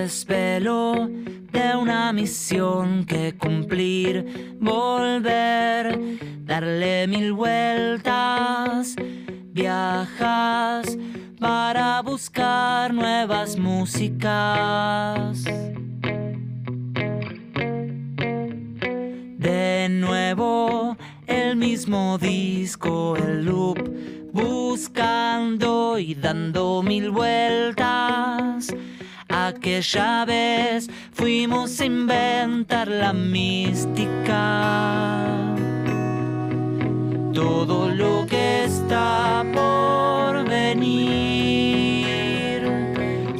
desvelo de una misión que cumplir, volver, darle mil vueltas, viajas para buscar nuevas músicas. De nuevo el mismo disco, el loop, buscando y dando mil vueltas. Aquella vez fuimos a inventar la mística. Todo lo que está por venir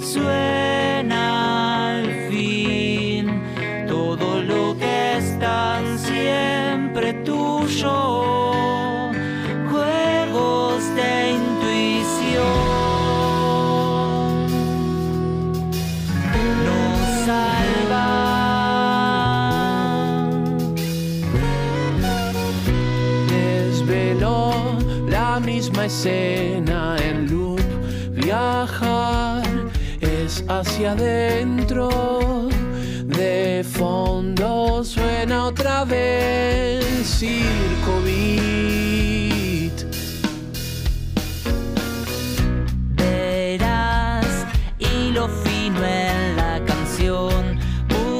suena al fin. Todo lo que está siempre tuyo, juegos de intuición, nos salva. Misma escena en loop, viajar es hacia adentro, de fondo suena otra vez circo beat. Verás hilo fino en la canción,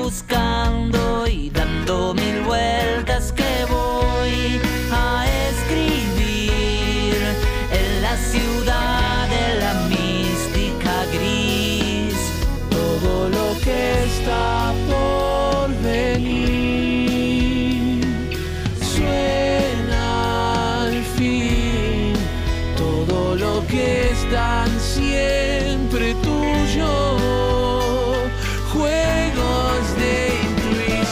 buscando y dando mil vueltas que voy a ciudad de la mística gris. Todo lo que está por venir suena al fin. Todo lo que es tan siempre tuyo, juegos de intuición.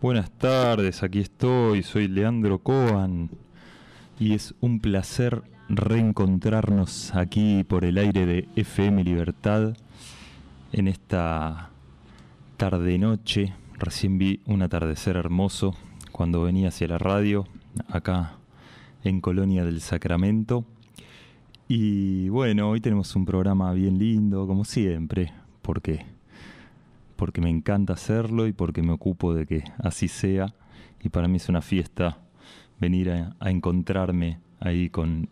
Buenas tardes, aquí estoy, soy Leandro Coan y es un placer reencontrarnos aquí por el aire de FM Libertad en esta tarde-noche. Recién vi un atardecer hermoso cuando venía hacia la radio, acá en Colonia del Sacramento. Y bueno, hoy tenemos un programa bien lindo, como siempre, porque me encanta hacerlo y porque me ocupo de que así sea. Y para mí es una fiesta venir a encontrarme ahí con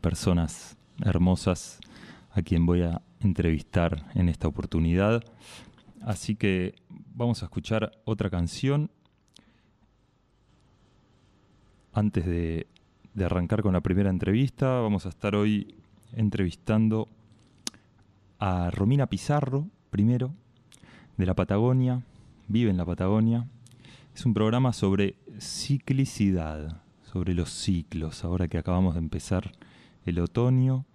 personas hermosas a quien voy a entrevistar en esta oportunidad. Así que vamos a escuchar otra canción. Antes de arrancar con la primera entrevista, vamos a estar hoy entrevistando a Romina Pizarro primero, de la Patagonia, vive en la Patagonia. Es un programa sobre ciclicidad, sobre los ciclos. Ahora que acabamos de empezar el otoño,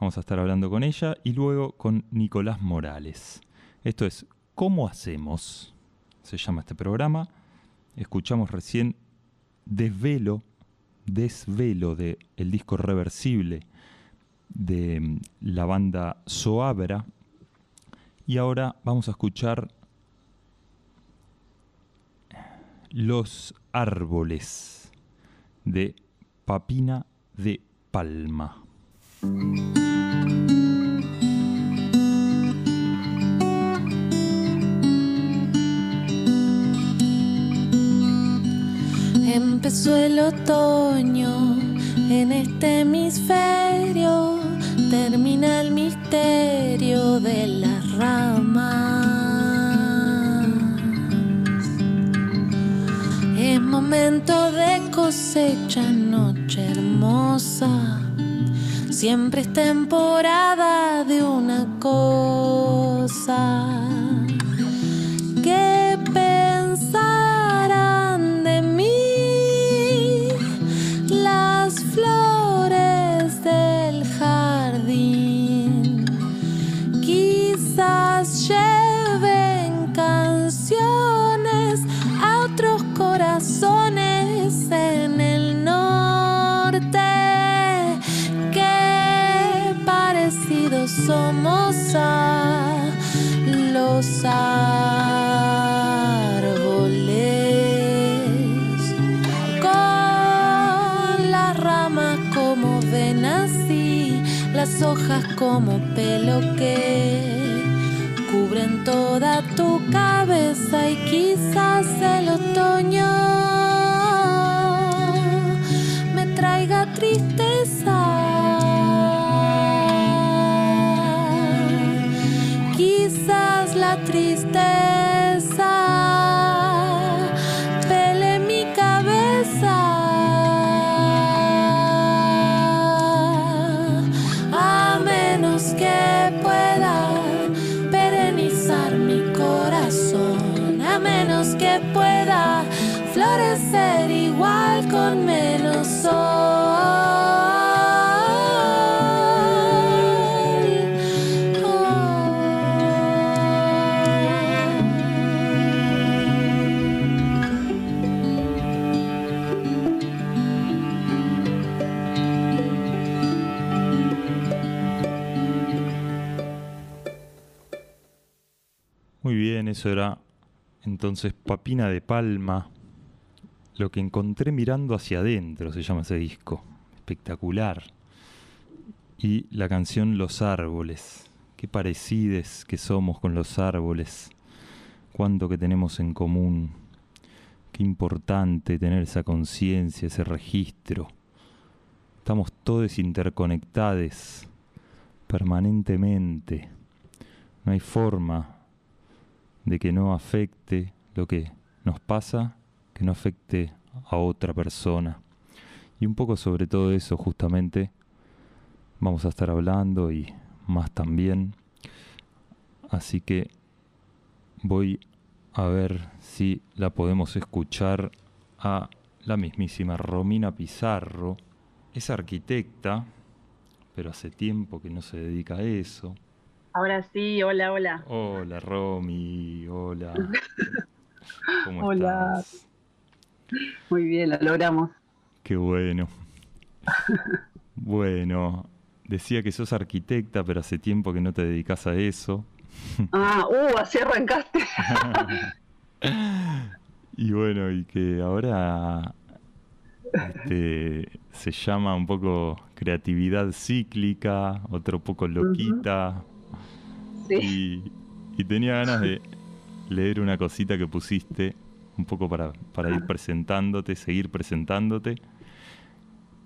vamos a estar hablando con ella y luego con Nicolás Morales. Esto es ¿Cómo hacemos?, se llama este programa. Escuchamos recién Desvelo del disco Reversible de la banda Soabra. Y ahora vamos a escuchar Los Árboles de Papina de Palma. Empezó el otoño en este hemisferio, termina el misterio de las ramas. Es momento de cosecha, noche hermosa. Siempre es temporada de una cosa. ¿Qué pensarán de mí las flores del jardín? Quizás lleven canciones a otros corazones en el norte. Qué parecidos somos a los árboles, con las ramas como venas y las hojas como pelo que cubren toda tu cabeza. Y quizás el otoño me traiga tristeza. Quizás la tristeza pele mi cabeza, a menos que pueda perenizar mi corazón, a menos que pueda florecer igual con menos sol. Muy bien, eso era entonces Papina de Palma, Lo que encontré mirando hacia adentro, se llama ese disco, espectacular. Y la canción Los Árboles, qué parecides que somos con los árboles, cuánto que tenemos en común, qué importante tener esa conciencia, ese registro. Estamos todos interconectados permanentemente, no hay forma de que no afecte lo que nos pasa, que no afecte a otra persona. Y un poco sobre todo eso justamente vamos a estar hablando y más también. Así que voy a ver si la podemos escuchar a la mismísima Romina Pizarro. Es arquitecta, pero hace tiempo que no se dedica a eso. Ahora sí, hola, hola. Hola, Romy, hola. ¿Cómo hola. Estás? Muy bien, lo logramos. Qué bueno. Bueno, decía que sos arquitecta, pero hace tiempo que no te dedicas a eso. Ah, así arrancaste. Y bueno, y que ahora se llama un poco creatividad cíclica, otro poco loquita. Y tenía ganas de leer una cosita que pusiste, un poco para ir presentándote, seguir presentándote,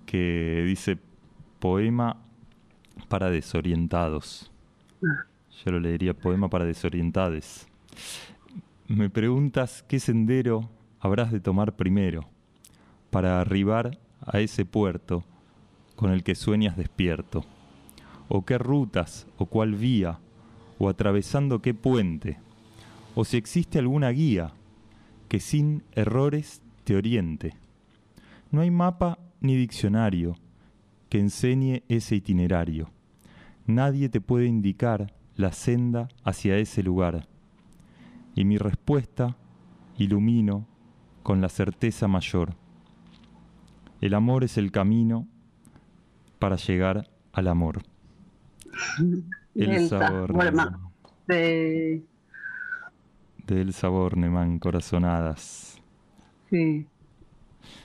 que dice poema para desorientados. Yo lo leería poema para desorientades. Me preguntas qué sendero habrás de tomar primero para arribar a ese puerto con el que sueñas despierto, o qué rutas o cuál vía, o atravesando qué puente, o si existe alguna guía que sin errores te oriente. No hay mapa ni diccionario que enseñe ese itinerario. Nadie te puede indicar la senda hacia ese lugar. Y mi respuesta ilumino con la certeza mayor. El amor es el camino para llegar al amor. Elsa Bornemann. De Elsa Bornemann, corazonadas. Sí,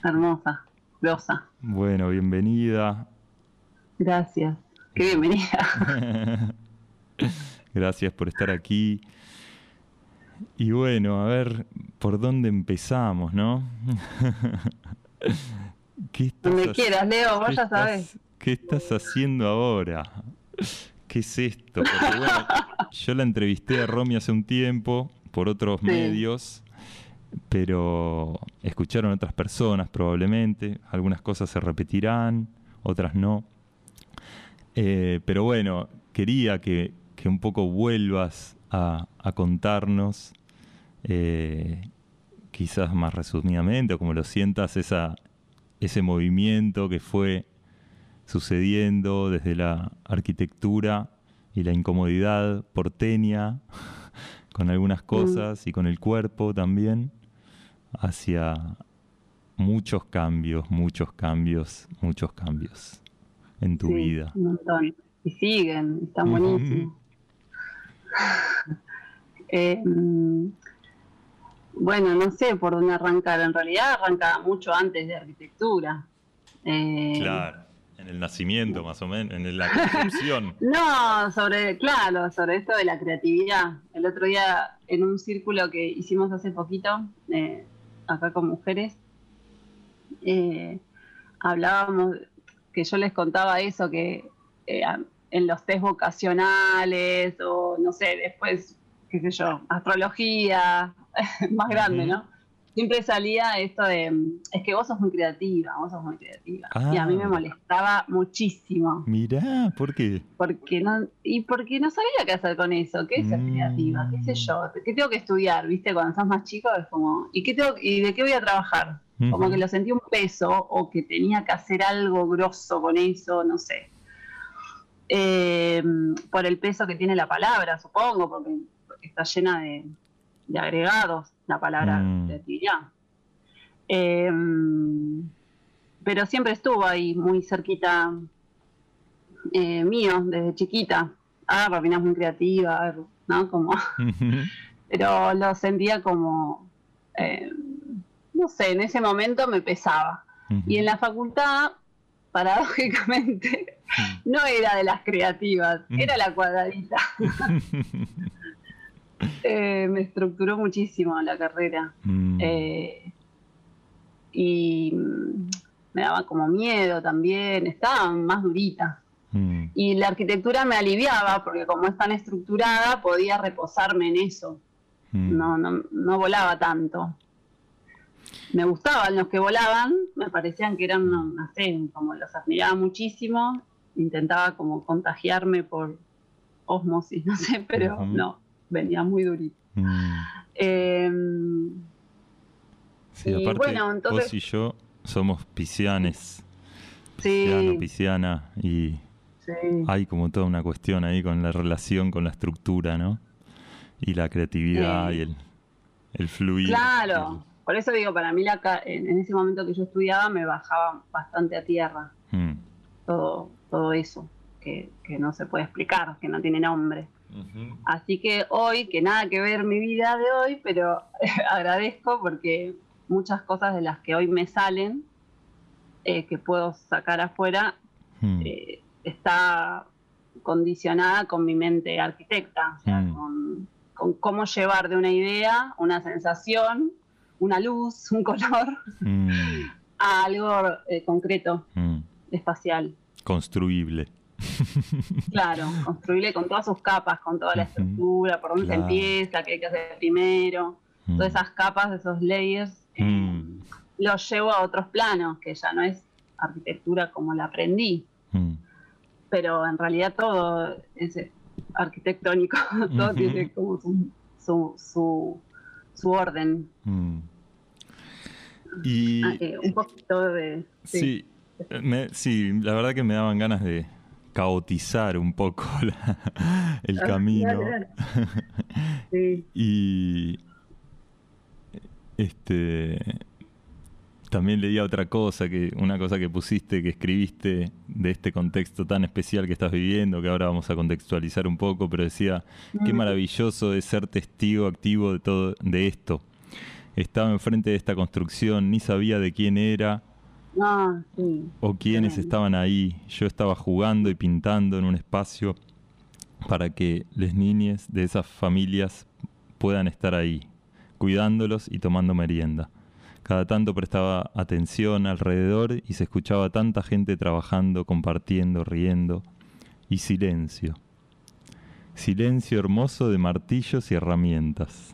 hermosa, grosa. Bueno, bienvenida. Gracias, qué bienvenida. Gracias por estar aquí. Y bueno, a ver, ¿por dónde empezamos, no? Donde quieras, Leo, vos ya sabés. ¿Qué estás haciendo ahora? ¿Qué es esto? Porque, bueno, yo la entrevisté a Romy hace un tiempo por otros medios, pero escucharon otras personas probablemente. Algunas cosas se repetirán, otras no. Pero bueno, quería que un poco vuelvas a contarnos, quizás más resumidamente, o como lo sientas, ese movimiento que fue sucediendo desde la arquitectura y la incomodidad porteña con algunas cosas y con el cuerpo también, hacia muchos cambios en tu vida. Un montón. Y siguen, están buenísimos. Bueno, no sé por dónde arrancar. En realidad arranca mucho antes de arquitectura. Claro, en el nacimiento más o menos, en la construcción. No, sobre esto de la creatividad. El otro día en un círculo que hicimos hace poquito, acá con mujeres, hablábamos, que yo les contaba eso, que en los test vocacionales o no sé, después, qué sé yo, astrología, más grande, ¿no? Siempre salía esto de, es que vos sos muy creativa, vos sos muy creativa. Ah. Y a mí me molestaba muchísimo. Mirá, ¿por qué? Porque no sabía qué hacer con eso, qué es ser creativa, qué sé yo, qué tengo que estudiar, ¿viste? Cuando sos más chico es como, ¿y de qué voy a trabajar? Como que lo sentí un peso o que tenía que hacer algo grosso con eso, no sé. Por el peso que tiene la palabra, supongo, porque está llena de agregados la palabra creatividad. Pero siempre estuvo ahí muy cerquita mío, desde chiquita. Ah, Papina es muy creativa, ¿no? Como, pero lo sentía como, no sé, en ese momento me pesaba. Y en la facultad, paradójicamente, no era de las creativas, era la cuadradita. Me estructuró muchísimo la carrera. Y me daba como miedo también, estaba más durita. Y la arquitectura me aliviaba, porque como es tan estructurada, podía reposarme en eso. No volaba tanto. Me gustaban los que volaban, me parecían que eran, no sé, como los admiraba muchísimo. Intentaba como contagiarme por osmosis, no sé, pero no, venía muy durito. Sí, y aparte, bueno, entonces, vos y yo somos piscianes, pisciana, y hay como toda una cuestión ahí con la relación, con la estructura, ¿no? Y la creatividad y el fluir. Claro, por eso digo, para mí en ese momento que yo estudiaba me bajaba bastante a tierra. Todo eso, que no se puede explicar, que no tiene nombre. Así que hoy, que nada que ver mi vida de hoy, pero agradezco porque muchas cosas de las que hoy me salen, que puedo sacar afuera, está condicionada con mi mente arquitecta, o sea, con cómo llevar de una idea, una sensación, una luz, un color, a algo concreto, espacial. Construible. Claro, construirle con todas sus capas, con toda la estructura, por dónde se empieza, qué hay que hacer primero, todas esas capas, esos layers, los llevo a otros planos, que ya no es arquitectura como la aprendí, pero en realidad todo es arquitectónico, todo tiene como su orden. Y un poquito de... la verdad que me daban ganas de caotizar un poco el camino. Y también leía otra cosa, una cosa que pusiste, que escribiste de este contexto tan especial que estás viviendo, que ahora vamos a contextualizar un poco, pero decía, qué maravilloso es ser testigo activo de todo de esto. Estaba enfrente de esta construcción, ni sabía de quién era o quiénes estaban ahí. Yo estaba jugando y pintando en un espacio para que las niñas de esas familias puedan estar ahí, cuidándolos y tomando merienda. Cada tanto prestaba atención alrededor y se escuchaba tanta gente trabajando, compartiendo, riendo. Y silencio. Silencio hermoso de martillos y herramientas.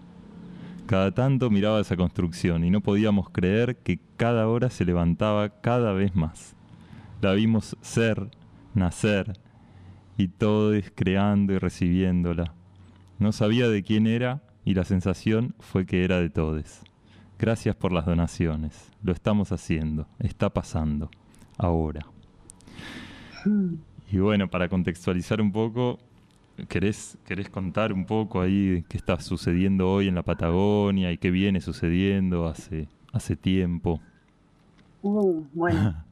Cada tanto miraba esa construcción y no podíamos creer que cada hora se levantaba cada vez más. La vimos ser, nacer, y todos creando y recibiéndola. No sabía de quién era y la sensación fue que era de todos. Gracias por las donaciones. Lo estamos haciendo. Está pasando. Ahora. Y bueno, para contextualizar un poco, ¿querés contar un poco ahí qué está sucediendo hoy en la Patagonia y qué viene sucediendo hace tiempo? Bueno,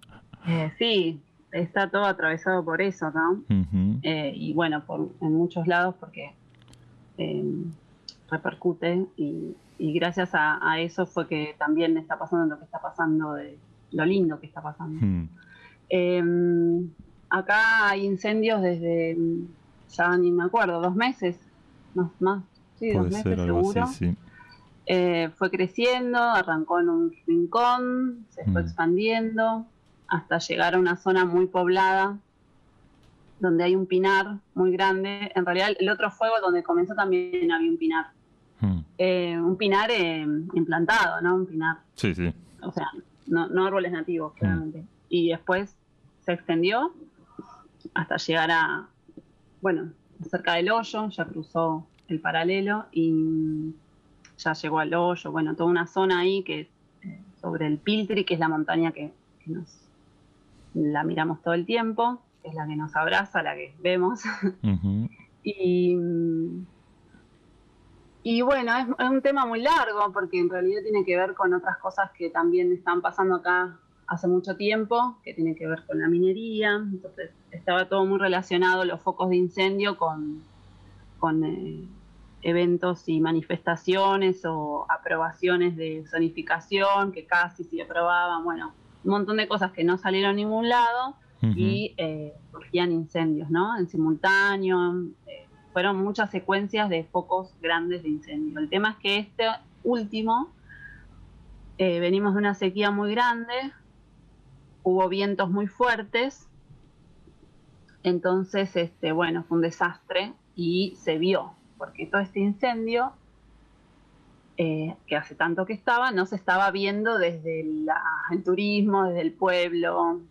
sí, está todo atravesado por eso, ¿no? Uh-huh. Y bueno, en muchos lados porque repercute y gracias a eso fue que también está pasando lo que está pasando, de lo lindo que está pasando. Mm. Acá hay incendios desde, ya ni me acuerdo, 2 meses, más, sí, 2 meses seguro. Así, sí. Fue creciendo, arrancó en un rincón, se fue expandiendo, hasta llegar a una zona muy poblada, donde hay un pinar muy grande. En realidad, el otro fuego donde comenzó también había un pinar. Un pinar implantado, ¿no? Un pinar. Sí, sí. O sea, no árboles nativos, claramente. Y después se extendió hasta llegar a, bueno, cerca del hoyo, ya cruzó el paralelo y ya llegó al hoyo. Bueno, toda una zona ahí que sobre el Piltri, que es la montaña que nos la miramos todo el tiempo, que es la que nos abraza, la que vemos. Uh-huh. Y bueno, es un tema muy largo porque en realidad tiene que ver con otras cosas que también están pasando acá hace mucho tiempo, que tiene que ver con la minería. Entonces estaba todo muy relacionado, los focos de incendio, con eventos y manifestaciones o aprobaciones de zonificación, que casi se aprobaban, bueno, un montón de cosas que no salieron a ningún lado. Uh-huh. Y surgían incendios, ¿no? En simultáneo. Fueron muchas secuencias de focos grandes de incendio. El tema es que este último, venimos de una sequía muy grande, hubo vientos muy fuertes, entonces, bueno, fue un desastre y se vio, porque todo este incendio, que hace tanto que estaba, no se estaba viendo desde el turismo, desde el pueblo.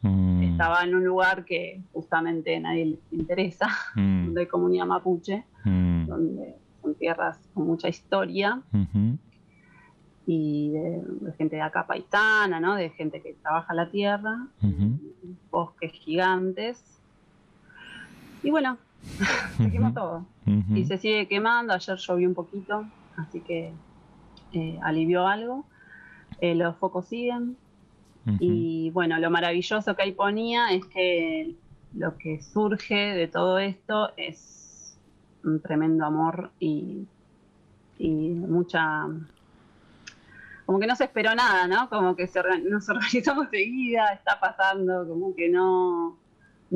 Estaba en un lugar que justamente a nadie les interesa, donde hay comunidad mapuche, donde son tierras con mucha historia, uh-huh, y de gente de acá paisana, ¿no? De gente que trabaja la tierra, uh-huh, bosques gigantes. Y bueno, se quemó todo. Uh-huh. Y se sigue quemando. Ayer llovió un poquito, así que alivió algo. Los focos siguen. Y bueno, lo maravilloso que ahí ponía es que lo que surge de todo esto es un tremendo amor y mucha... Como que no se esperó nada, ¿no? Como que nos organizamos seguida, está pasando, como que no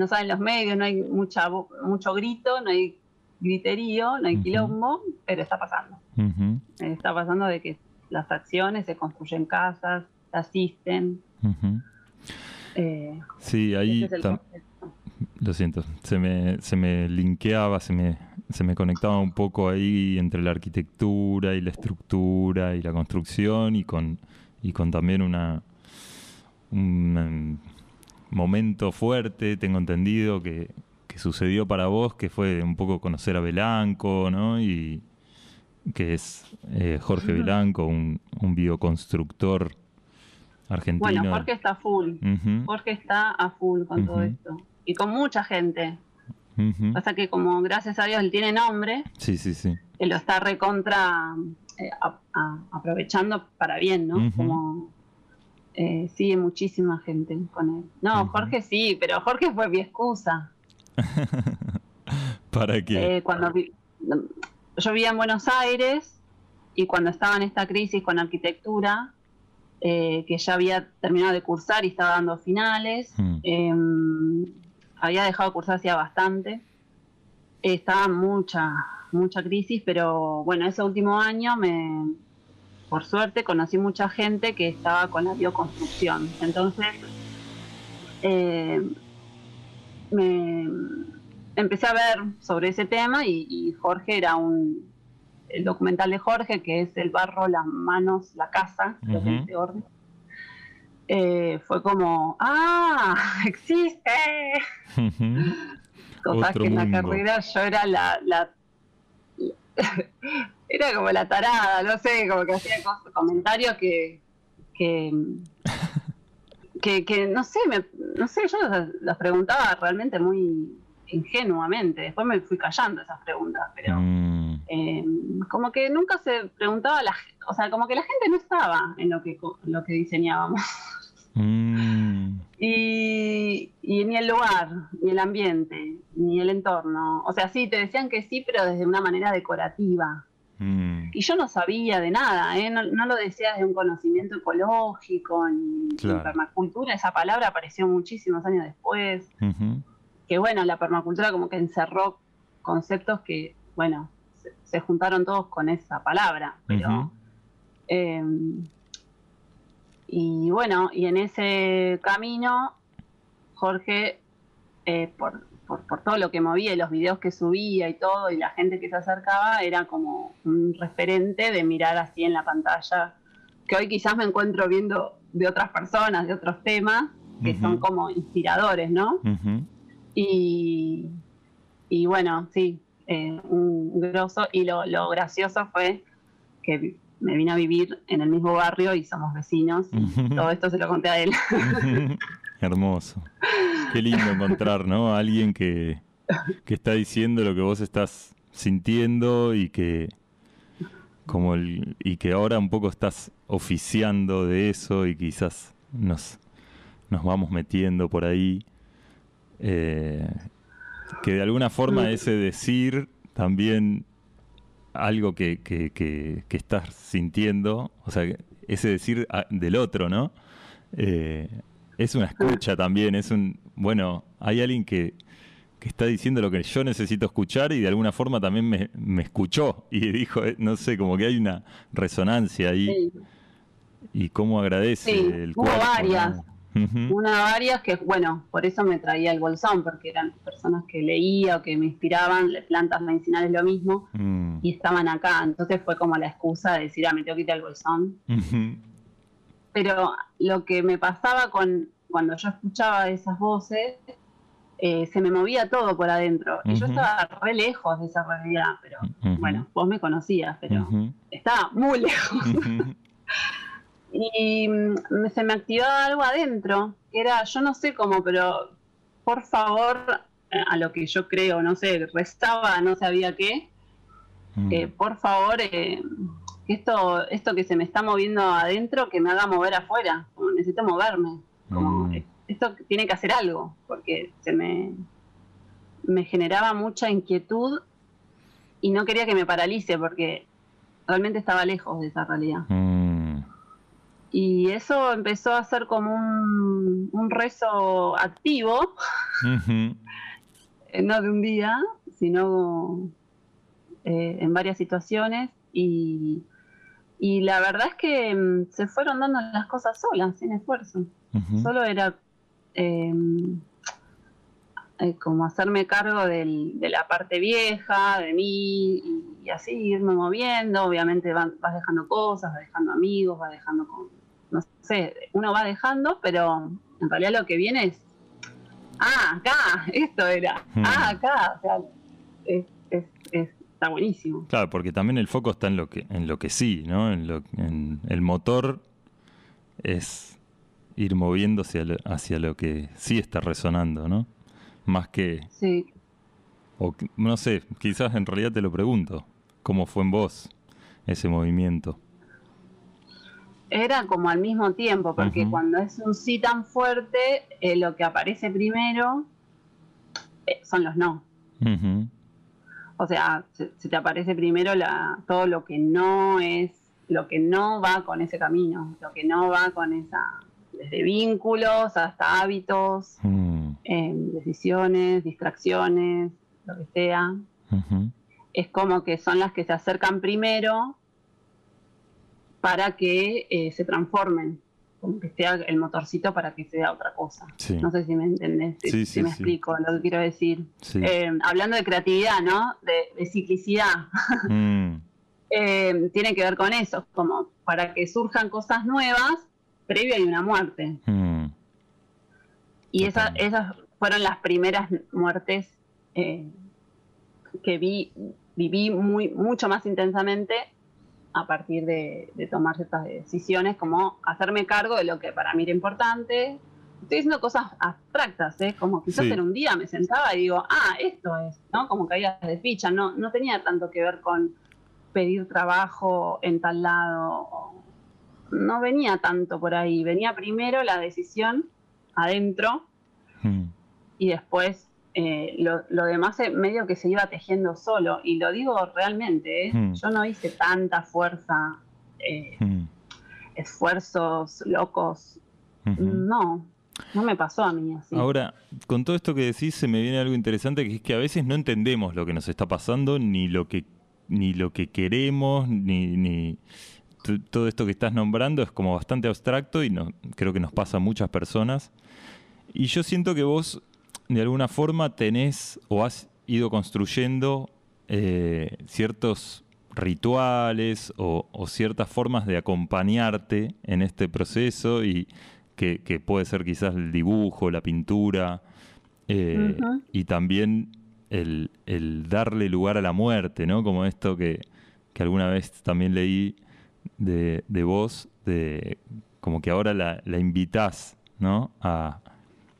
saben los medios, no hay mucho grito, no hay griterío, no hay quilombo, pero está pasando. Uh-huh. Está pasando de que las acciones, se construyen casas, se asisten. Uh-huh. Sí, ahí lo siento, se me linkeaba, se me conectaba un poco ahí entre la arquitectura y la estructura y la construcción y con también un momento fuerte, tengo entendido, que sucedió para vos, que fue un poco conocer a Belanco, ¿no? Y que es Jorge Belanco, un bioconstructor argentino. Bueno, Jorge está full. Uh-huh. Jorge está a full con, uh-huh, todo esto. Y con mucha gente. Uh-huh. Pasa que como gracias a Dios él tiene nombre, sí, sí, sí, él lo está recontra aprovechando para bien, ¿no? Uh-huh. Como sigue muchísima gente con él. No, Jorge sí, pero Jorge fue mi excusa. ¿Para qué? Cuando yo vivía en Buenos Aires y cuando estaba en esta crisis con arquitectura, que ya había terminado de cursar y estaba dando finales, había dejado de cursar hacía bastante, estaba mucha crisis, pero bueno, ese último año por suerte conocí mucha gente que estaba con la bioconstrucción. Entonces me empecé a ver sobre ese tema y Jorge era el documental de Jorge, que es El barro, las manos, la casa, creo que es de orden. Fue como, ¡ah! ¡Existe! Cosas que en la carrera yo era era como la tarada, no sé, como que hacía comentarios que no sé, yo los preguntaba realmente muy ingenuamente. Después me fui callando esas preguntas, pero como que nunca se preguntaba, o sea, como que la gente no estaba en lo que diseñábamos. Y ni el lugar, ni el ambiente, ni el entorno. O sea, sí, te decían que sí, pero desde una manera decorativa. Y yo no sabía de nada, no lo decía desde un conocimiento ecológico, ni permacultura. Esa palabra apareció muchísimos años después. Que bueno, la permacultura como que encerró conceptos que, bueno, se juntaron todos con esa palabra. Pero... y bueno, y en ese camino, Jorge, por todo lo que movía y los videos que subía y todo, y la gente que se acercaba, era como un referente de mirar así en la pantalla, que hoy quizás me encuentro viendo de otras personas, de otros temas, que son como inspiradores, ¿no? Y bueno, sí, un grosso, y lo gracioso fue que... me vine a vivir en el mismo barrio y somos vecinos. Todo esto se lo conté a él. Hermoso. Qué lindo encontrar, ¿no?, a alguien que está diciendo lo que vos estás sintiendo y que ahora un poco estás oficiando de eso y quizás nos vamos metiendo por ahí. Que de alguna forma ese decir también... algo que estás sintiendo, o sea, ese decir del otro, ¿no? Es una escucha también, bueno, hay alguien que está diciendo lo que yo necesito escuchar y de alguna forma también me escuchó y dijo, no sé, como que hay una resonancia ahí. Y cómo agradece el cuerpo. Hubo varias, varias que, bueno, por eso me traía el bolsón, porque eran personas que leía o que me inspiraban, plantas medicinales lo mismo, y estaban acá, entonces fue como la excusa de decir, me tengo que quitar el bolsón. Pero lo que me pasaba cuando yo escuchaba esas voces, se me movía todo por adentro, y yo estaba re lejos de esa realidad, pero bueno, vos me conocías, pero estaba muy lejos. Y se me activaba algo adentro, que era, yo no sé cómo, pero por favor, a lo que yo creo, no sé, restaba, no sabía qué, por favor, que esto que se me está moviendo adentro, que me haga mover afuera, como necesito moverme, como esto tiene que hacer algo, porque me generaba mucha inquietud y no quería que me paralice, porque realmente estaba lejos de esa realidad. Y eso empezó a ser como un rezo activo, no de un día, sino en varias situaciones. Y la verdad es que se fueron dando las cosas solas, sin esfuerzo. Solo era como hacerme cargo de la parte vieja, de mí, y así irme moviendo. Obviamente vas dejando cosas, vas dejando amigos, vas dejando... no sé, uno va dejando, pero en realidad lo que viene es, acá, esto era, acá, o sea, está buenísimo. Claro, porque también el foco está en lo que sí, ¿no? En el motor es ir moviéndose hacia lo que sí está resonando, ¿no? Más que... Sí. O, no sé, quizás en realidad te lo pregunto, ¿cómo fue en vos ese movimiento? Era como al mismo tiempo, porque cuando es un sí tan fuerte, lo que aparece primero son los no. O sea, se te aparece primero todo lo que no es, lo que no va con ese camino, lo que no va con esa, desde vínculos hasta hábitos, decisiones, distracciones, lo que sea. Es como que son las que se acercan primero para que se transformen, como que sea el motorcito para que sea otra cosa. Sí. No sé si me entendés, si me explico lo que quiero decir. Sí. Hablando de creatividad, ¿no? De ciclicidad. Tiene que ver con eso, como para que surjan cosas nuevas, previo hay una muerte. Y esas fueron las primeras muertes que viví mucho más intensamente a partir de tomar ciertas decisiones, como hacerme cargo de lo que para mí era importante. Estoy diciendo cosas abstractas, como quizás en un día me sentaba y digo, ah, esto es, ¿no? Como caídas de ficha, no tenía tanto que ver con pedir trabajo en tal lado, no venía tanto por ahí, venía primero la decisión adentro y después lo demás medio que se iba tejiendo solo, y lo digo realmente, yo no hice tanta fuerza, esfuerzos locos, no me pasó a mí así. Ahora, con todo esto que decís se me viene algo interesante, que es que a veces no entendemos lo que nos está pasando, ni lo que queremos, ni todo esto que estás nombrando es como bastante abstracto y creo que nos pasa a muchas personas. Y yo siento que vos de alguna forma tenés o has ido construyendo ciertos rituales o ciertas formas de acompañarte en este proceso, y que puede ser quizás el dibujo, la pintura, y también el darle lugar a la muerte, ¿no? Como esto que alguna vez también leí de vos, de como que ahora la invitás, ¿no? A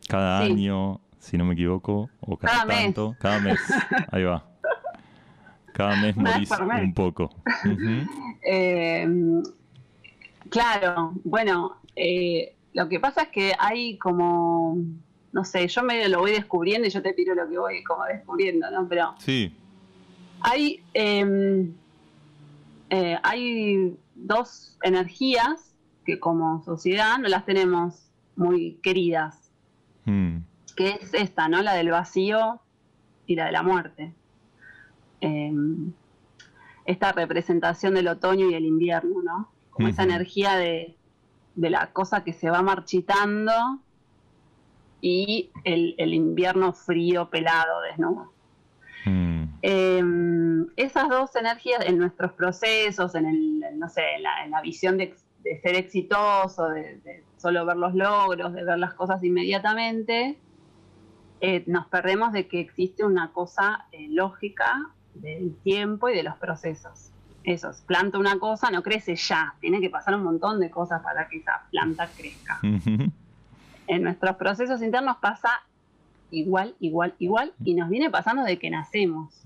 cada año, si no me equivoco, o cada mes, ahí va. Cada mes morís un poco. Claro, bueno, lo que pasa es que hay como, no sé, yo medio lo voy descubriendo y yo te tiro lo que voy como descubriendo, ¿no? Pero sí. Hay dos energías que como sociedad no las tenemos muy queridas. Que es esta, ¿no? La del vacío y la de la muerte. Esta representación del otoño y el invierno, ¿no? Como esa energía de la cosa que se va marchitando, y el invierno frío, pelado, desnudo. Esas dos energías en nuestros procesos, en la visión de ser exitoso, de solo ver los logros, de ver las cosas inmediatamente, nos perdemos de que existe una cosa lógica del tiempo y de los procesos. Eso, planta una cosa, no crece ya, tiene que pasar un montón de cosas para que esa planta crezca. En nuestros procesos internos pasa igual, y nos viene pasando desde que nacemos.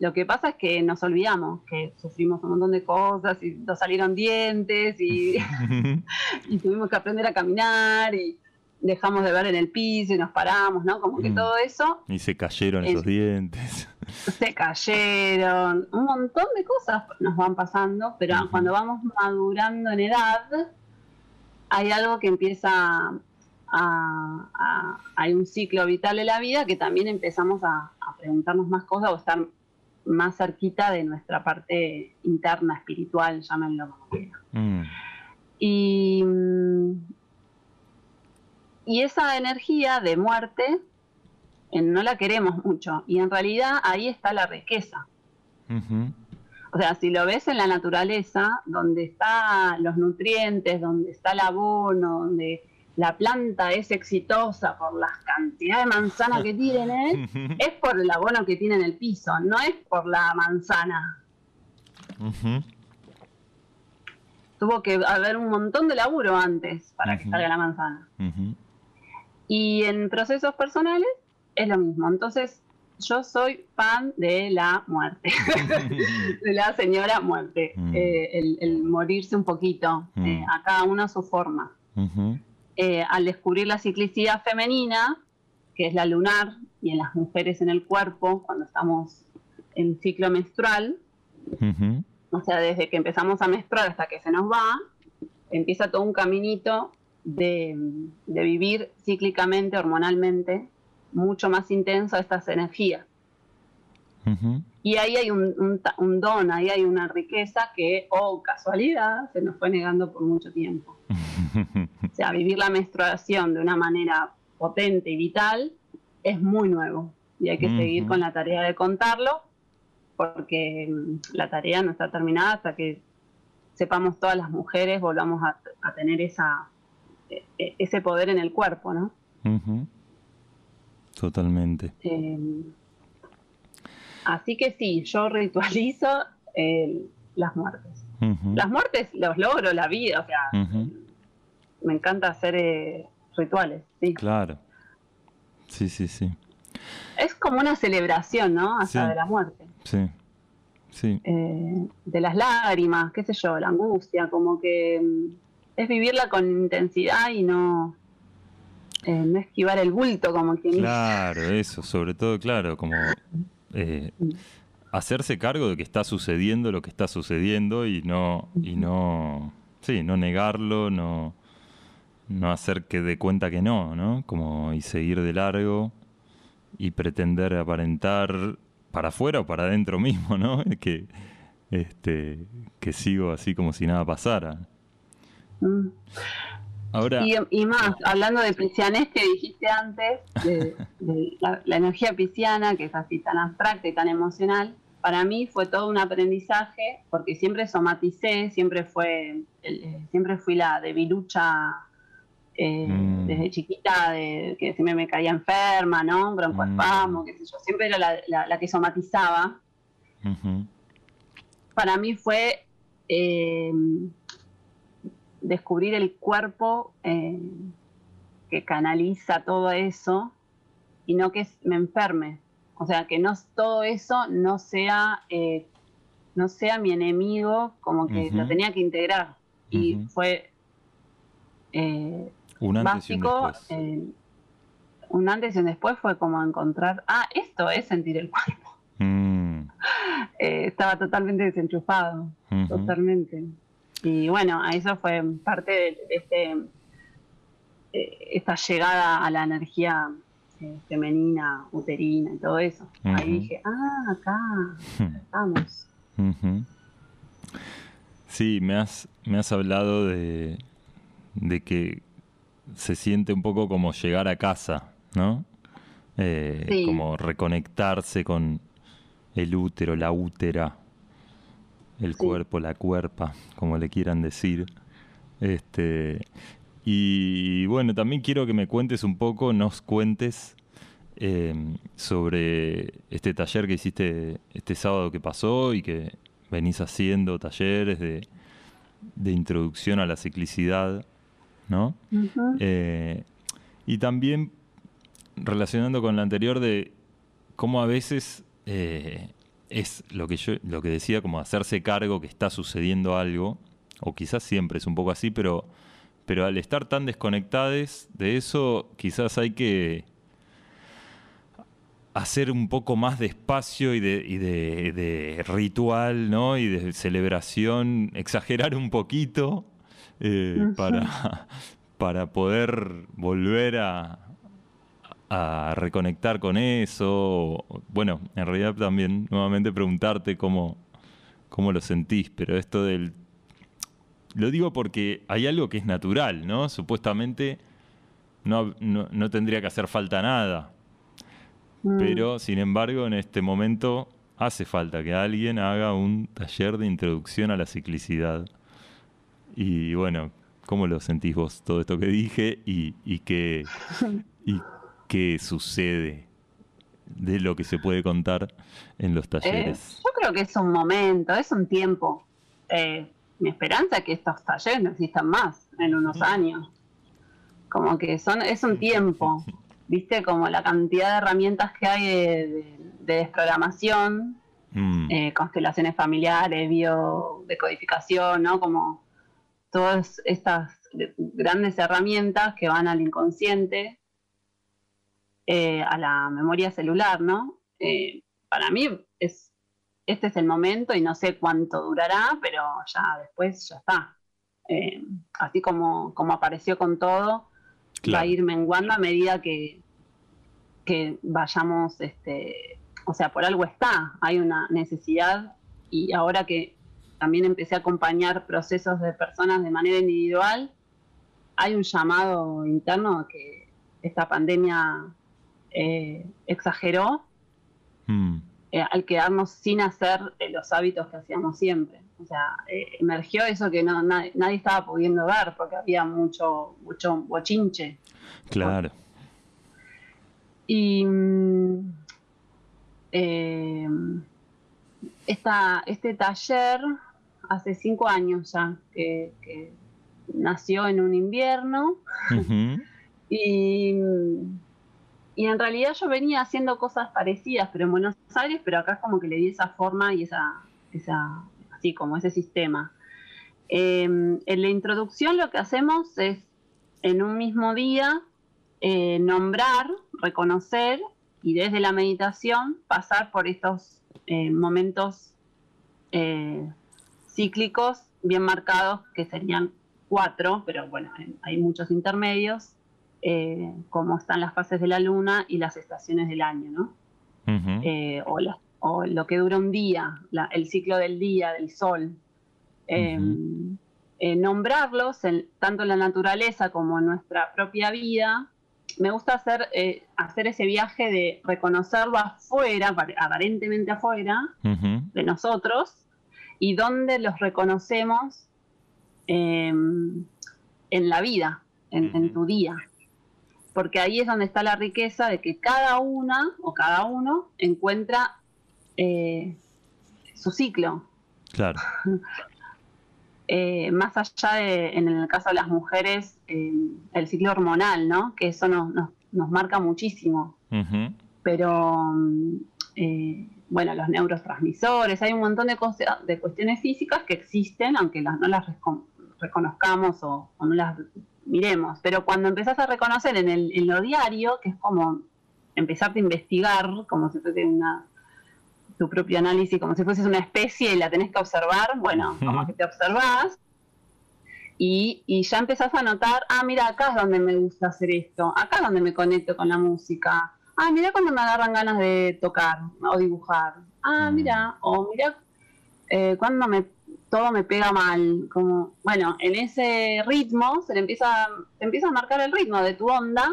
Lo que pasa es que nos olvidamos que sufrimos un montón de cosas, y nos salieron dientes, y tuvimos que aprender a caminar, y dejamos de ver en el piso, y nos paramos, ¿no? Como que todo eso. Y se cayeron esos dientes. Se cayeron. Un montón de cosas nos van pasando, pero cuando vamos madurando en edad, hay algo que empieza. Hay un ciclo vital de la vida que también empezamos a preguntarnos más cosas, o estar más cerquita de nuestra parte interna, espiritual, llámenlo como quieran. Y esa energía de muerte no la queremos mucho, y en realidad ahí está la riqueza. O sea, si lo ves en la naturaleza, donde están los nutrientes, donde está el abono, donde la planta es exitosa por las cantidades de manzana que tiene, es por el abono que tiene en el piso, no es por la manzana. Tuvo que haber un montón de laburo antes para que salga la manzana. Y en procesos personales es lo mismo. Entonces, yo soy fan de la muerte, de la señora muerte, el morirse un poquito, a cada uno a su forma. Al descubrir la ciclicidad femenina, que es la lunar, y en las mujeres en el cuerpo, cuando estamos en ciclo menstrual, o sea, desde que empezamos a menstruar hasta que se nos va, empieza todo un caminito de vivir cíclicamente, hormonalmente, mucho más intenso estas energías. Y ahí hay un don, ahí hay una riqueza que, oh, casualidad, se nos fue negando por mucho tiempo. O sea, vivir la menstruación de una manera potente y vital es muy nuevo, y hay que seguir con la tarea de contarlo, porque la tarea no está terminada hasta que sepamos todas las mujeres, volvamos a tener ese poder en el cuerpo, ¿no? Totalmente. Así que sí, yo ritualizo las muertes. Las muertes, los logros, la vida, o sea, me encanta hacer rituales, sí. Claro. Sí, sí, sí. Es como una celebración, ¿no? Hasta de la muerte. Sí, sí. De las lágrimas, qué sé yo, la angustia, como que es vivirla con intensidad y no... no esquivar el bulto, como quien dice. Claro, eso, sobre todo, claro, como hacerse cargo de que está sucediendo lo que está sucediendo y no negarlo, no hacer que dé cuenta que no, como y seguir de largo y pretender aparentar para afuera o para adentro mismo, ¿no? Que que sigo así como si nada pasara. Ahora, y más, hablando de piscianés que dijiste antes, de la energía pisciana, que es así tan abstracta y tan emocional, para mí fue todo un aprendizaje, porque siempre somaticé, siempre fui la debilucha desde chiquita, que siempre me caía enferma, ¿no? Broncoespasmo, qué sé yo, siempre era la que somatizaba. Para mí fue... descubrir el cuerpo que canaliza todo eso y no que me enferme. O sea, que no todo eso no sea mi enemigo, como que lo tenía que integrar. Y fue un antes básico. Y un antes y un después fue como encontrar, esto es sentir el cuerpo. Estaba totalmente desenchufado, totalmente. Y bueno, eso fue parte de esta llegada a la energía femenina, uterina y todo eso. Ahí dije, acá estamos. Sí, me has hablado de que se siente un poco como llegar a casa, ¿no? Sí. Como reconectarse con el útero, la útera. El cuerpo, la cuerpa, como le quieran decir. Y bueno, también quiero que me cuentes un poco, sobre este taller que hiciste este sábado que pasó y que venís haciendo talleres de introducción a la ciclicidad, ¿no? Y también relacionando con lo anterior de cómo a veces... es lo que decía, como hacerse cargo que está sucediendo algo, o quizás siempre es un poco así, pero al estar tan desconectadas de eso, quizás hay que hacer un poco más de espacio y de ritual, ¿no? Y de celebración, exagerar un poquito para poder volver a reconectar con eso. Bueno, en realidad también nuevamente preguntarte cómo lo sentís, pero esto del... Lo digo porque hay algo que es natural, ¿no? Supuestamente no tendría que hacer falta nada, pero sin embargo en este momento hace falta que alguien haga un taller de introducción a la ciclicidad. Y bueno, ¿cómo lo sentís vos todo esto que dije y qué sucede de lo que se puede contar en los talleres? Yo creo que es un momento, es un tiempo. Mi esperanza es que estos talleres no existan más en unos años. Como que es un tiempo, ¿viste? Como la cantidad de herramientas que hay de desprogramación, constelaciones familiares, biodecodificación, ¿no? Como todas estas grandes herramientas que van al inconsciente, a la memoria celular, ¿no? Para mí es, este es el momento y no sé cuánto durará, pero ya después ya está. Así como apareció con todo, claro, va a ir menguando a medida que vayamos, o sea, por algo está, hay una necesidad, y ahora que también empecé a acompañar procesos de personas de manera individual, hay un llamado interno que esta pandemia exageró, al quedarnos sin hacer los hábitos que hacíamos siempre. O sea, emergió eso que no, nadie estaba pudiendo ver porque había mucho bochinche. Claro. Y este taller hace 5 años ya que nació en un invierno. Uh-huh. Y en realidad yo venía haciendo cosas parecidas, pero en Buenos Aires, pero acá es como que le di esa forma y esa así como ese sistema. En la introducción lo que hacemos es, en un mismo día, nombrar, reconocer, y desde la meditación pasar por estos momentos cíclicos bien marcados, que serían 4, pero bueno, hay muchos intermedios, como están las fases de la luna y las estaciones del año, ¿no? Uh-huh. O lo que dura un día, el ciclo del día, del sol. Uh-huh. Nombrarlos, tanto en la naturaleza como en nuestra propia vida. Me gusta hacer ese viaje de reconocerlo afuera, aparentemente afuera, uh-huh, de nosotros, y dónde los reconocemos en la vida, en tu día. Porque ahí es donde está la riqueza de que cada una o cada uno encuentra su ciclo. Claro. Más allá de, en el caso de las mujeres, el ciclo hormonal, ¿no? Que eso nos marca muchísimo. Uh-huh. Pero, bueno, los neurotransmisores, hay un montón de cuestiones físicas que existen, aunque no las reconozcamos o no las miremos. Pero cuando empezás a reconocer en lo diario, que es como empezarte a investigar, como si fuese tu propio análisis, como si fueses una especie y la tenés que observar, bueno, como que te observás y ya empezás a notar, ah, mira, acá es donde me gusta hacer esto, acá es donde me conecto con la música, ah, mira cuando me agarran ganas de tocar o dibujar, ah, mira, o mira cuando todo me pega mal, como, bueno, en ese ritmo te empieza a marcar el ritmo de tu onda,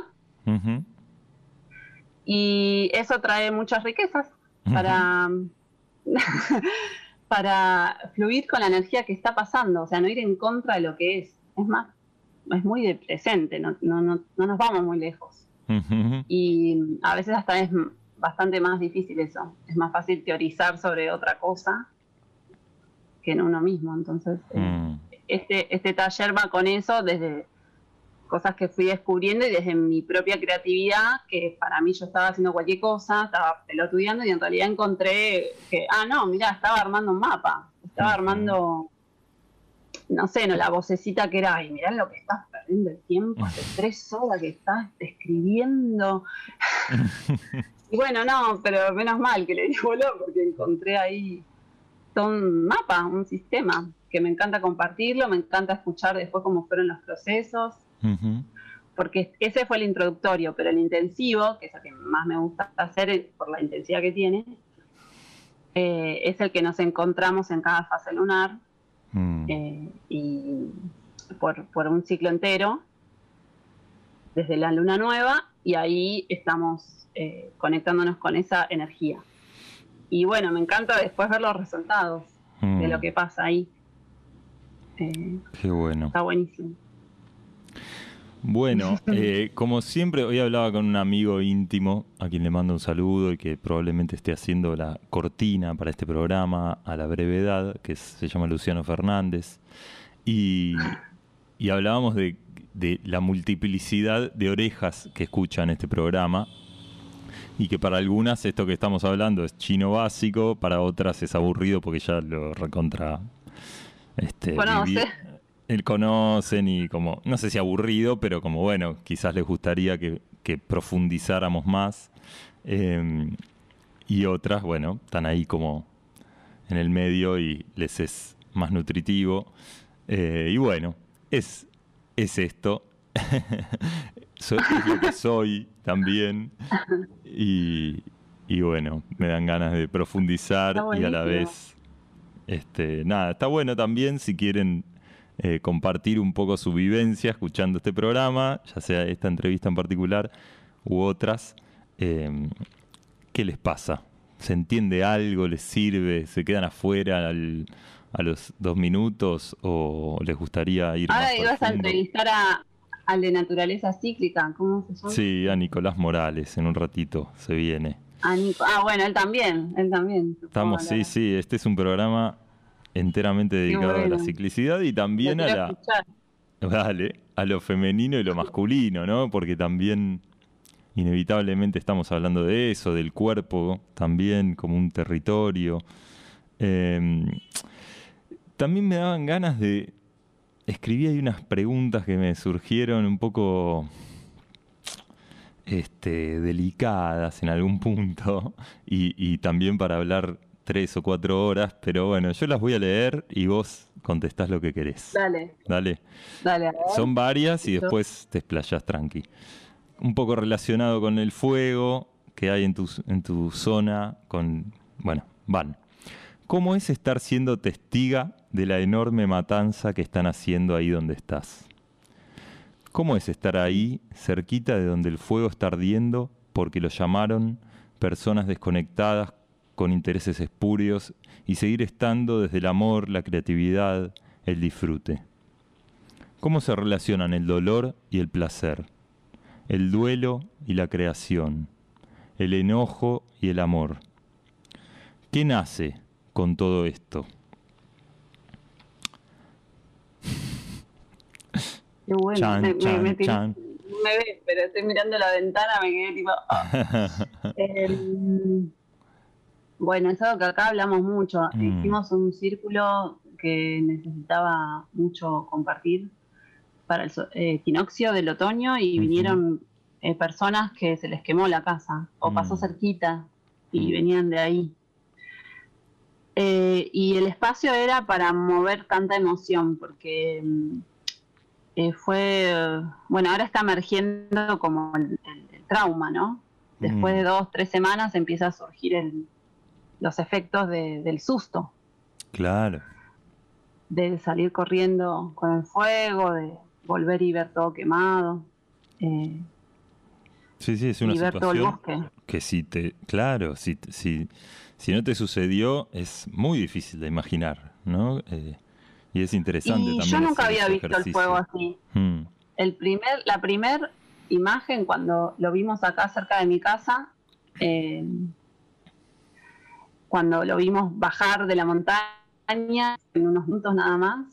uh-huh, y eso trae muchas riquezas para fluir con la energía que está pasando, o sea, no ir en contra de lo que es. Es más, es muy de presente, no nos vamos muy lejos. Uh-huh. Y a veces hasta es bastante más difícil eso, es más fácil teorizar sobre otra cosa que en uno mismo, entonces este taller va con eso, desde cosas que fui descubriendo y desde mi propia creatividad, que para mí yo estaba haciendo cualquier cosa, estaba pelotudeando y en realidad encontré que, ah, no, mirá, estaba armando un mapa, estaba armando, no sé, la vocecita que era, ay, mirá lo que estás perdiendo el tiempo, hace 3 horas que estás escribiendo. Y bueno, no, pero menos mal que le di bola porque encontré ahí todo un mapa, un sistema, que me encanta compartirlo, me encanta escuchar después cómo fueron los procesos. Uh-huh. Porque ese fue el introductorio, pero el intensivo, que es el que más me gusta hacer por la intensidad que tiene, es el que nos encontramos en cada fase lunar, y por un ciclo entero, desde la luna nueva, y ahí estamos conectándonos con esa energía. Y bueno, me encanta después ver los resultados de lo que pasa ahí. Qué bueno. Está buenísimo. Bueno, como siempre, hoy hablaba con un amigo íntimo a quien le mando un saludo y que probablemente esté haciendo la cortina para este programa a la brevedad, que se llama Luciano Fernández, y hablábamos de la multiplicidad de orejas que escuchan este programa, y que para algunas esto que estamos hablando es chino básico, para otras es aburrido porque ya lo recontra... conocen y como, no sé si aburrido, pero como bueno, quizás les gustaría que profundizáramos más. Y otras, bueno, están ahí como en el medio y les es más nutritivo. Y bueno, es esto. Es lo que soy también. Y bueno, me dan ganas de profundizar y a la vez... nada, está bueno también si quieren compartir un poco su vivencia escuchando este programa, ya sea esta entrevista en particular u otras. ¿Qué les pasa? ¿Se entiende algo? ¿Les sirve? ¿Se quedan afuera a los 2 minutos? ¿O les gustaría ir más profundo? Ahora ibas a entrevistar al de Naturaleza Cíclica, ¿cómo se llama? Sí, a Nicolás Morales, en un ratito se viene. Bueno, él también. Estamos, sí, este es un programa enteramente dedicado a la ciclicidad y también a lo femenino y lo masculino, ¿no? Porque también inevitablemente estamos hablando de eso, del cuerpo también como un territorio. También me daban ganas de... Escribí ahí unas preguntas que me surgieron un poco... delicadas en algún punto y también para hablar 3 o 4 horas, pero bueno, yo las voy a leer y vos contestás lo que querés. Dale. Son varias y después te explayás tranqui. Un poco relacionado con el fuego que hay en tu zona, van. ¿Cómo es estar siendo testiga de la enorme matanza que están haciendo ahí donde estás? ¿Cómo es estar ahí, cerquita de donde el fuego está ardiendo, porque lo llamaron personas desconectadas con intereses espurios, y seguir estando desde el amor, la creatividad, el disfrute? ¿Cómo se relacionan el dolor y el placer, el duelo y la creación, el enojo y el amor? ¿Qué nace con todo esto? Qué bueno, me ves, pero estoy mirando la ventana, me quedé tipo... Bueno, es algo que acá hablamos mucho. Hicimos un círculo que necesitaba mucho compartir para el equinoccio del otoño y vinieron personas que se les quemó la casa o pasó cerquita y venían de ahí. Y el espacio era para mover tanta emoción porque... ahora está emergiendo como el trauma, ¿no? Después de 2, 3 semanas empieza a surgir los efectos del susto. Claro. De salir corriendo con el fuego, de volver y ver todo quemado. Sí, es una situación que si no te sucedió es muy difícil de imaginar, ¿no? Y es interesante también. Yo nunca había visto el fuego así. La primer imagen, cuando lo vimos acá cerca de mi casa, cuando lo vimos bajar de la montaña, en unos minutos nada más,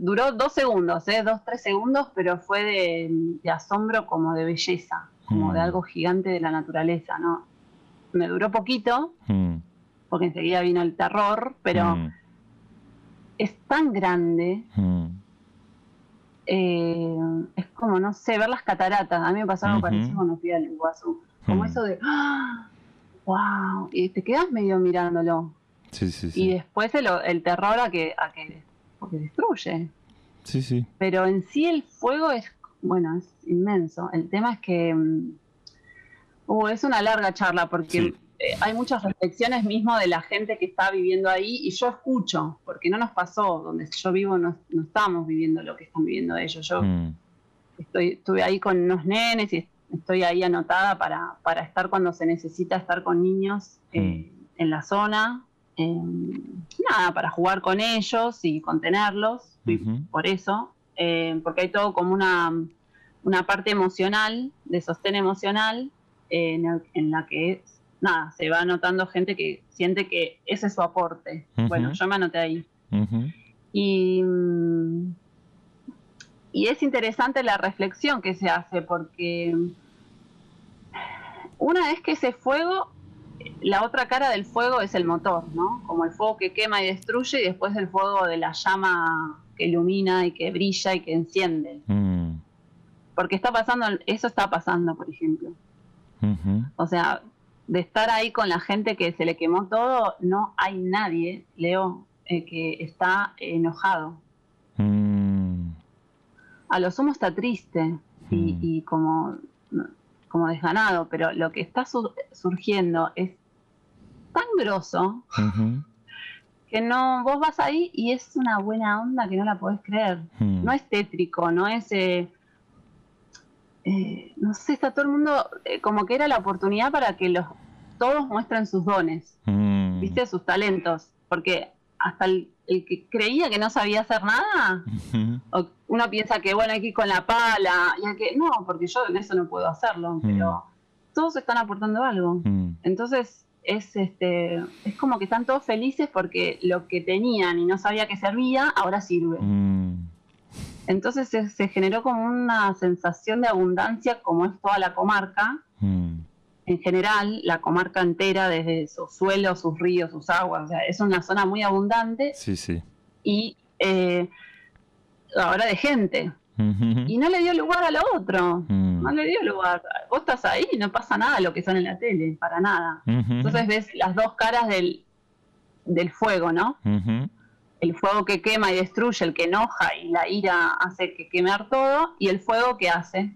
duró 2 segundos, 2, 3 segundos, pero fue de asombro, como de belleza, como de algo gigante de la naturaleza, ¿no? Me duró poquito, porque enseguida vino el terror, pero... Es tan grande, es como, no sé, ver las cataratas. A mí me pasó algo parecido cuando fui al Iguazú. Como eso de, wow, y te quedas medio mirándolo. Sí. Y después el terror porque destruye. Sí. Pero en sí el fuego es inmenso. El tema es que es una larga charla porque... Sí. Hay muchas reflexiones mismo de la gente que está viviendo ahí y yo escucho, porque no nos pasó, donde yo vivo no estamos viviendo lo que están viviendo ellos. Yo estuve ahí con unos nenes y estoy ahí anotada para estar cuando se necesita estar con niños en la zona, para jugar con ellos y contenerlos, por eso, porque hay todo como una parte emocional, de sostén emocional, en la que... se va anotando gente que siente que ese es su aporte. Bueno, yo me anoté ahí. Y es interesante la reflexión que se hace porque Una es que ese fuego, la otra cara del fuego es el motor, ¿no? Como el fuego que quema y destruye, y después el fuego de la llama que ilumina y que brilla y que enciende. Mm. Porque está pasando, eso está pasando, por ejemplo. Uh-huh. O sea, de estar ahí con la gente que se le quemó todo, no hay nadie, Leo, que está enojado. Mm. A lo sumo está triste y como desganado, pero lo que está surgiendo es tan grosso que no, vos vas ahí y es una buena onda que no la podés creer. No es tétrico, no es... no sé, está todo el mundo como que era la oportunidad para que todos muestren sus dones, ¿viste? Sus talentos, porque hasta el que creía que no sabía hacer nada, uno piensa que bueno, hay que ir con la pala, y hay que, no, porque yo en eso no puedo hacerlo, pero todos están aportando algo. Entonces es como que están todos felices porque lo que tenían y no sabía que servía, ahora sirve. Entonces se generó como una sensación de abundancia, como es toda la comarca, en general, la comarca entera, desde sus suelos, sus ríos, sus aguas, o sea, es una zona muy abundante, y ahora de gente, y no le dio lugar a lo otro, no le dio lugar, vos estás ahí y no pasa nada lo que sale en la tele, para nada. Entonces ves las dos caras del fuego, ¿no? El fuego que quema y destruye, el que enoja y la ira hace que quemar todo, y el fuego que hace,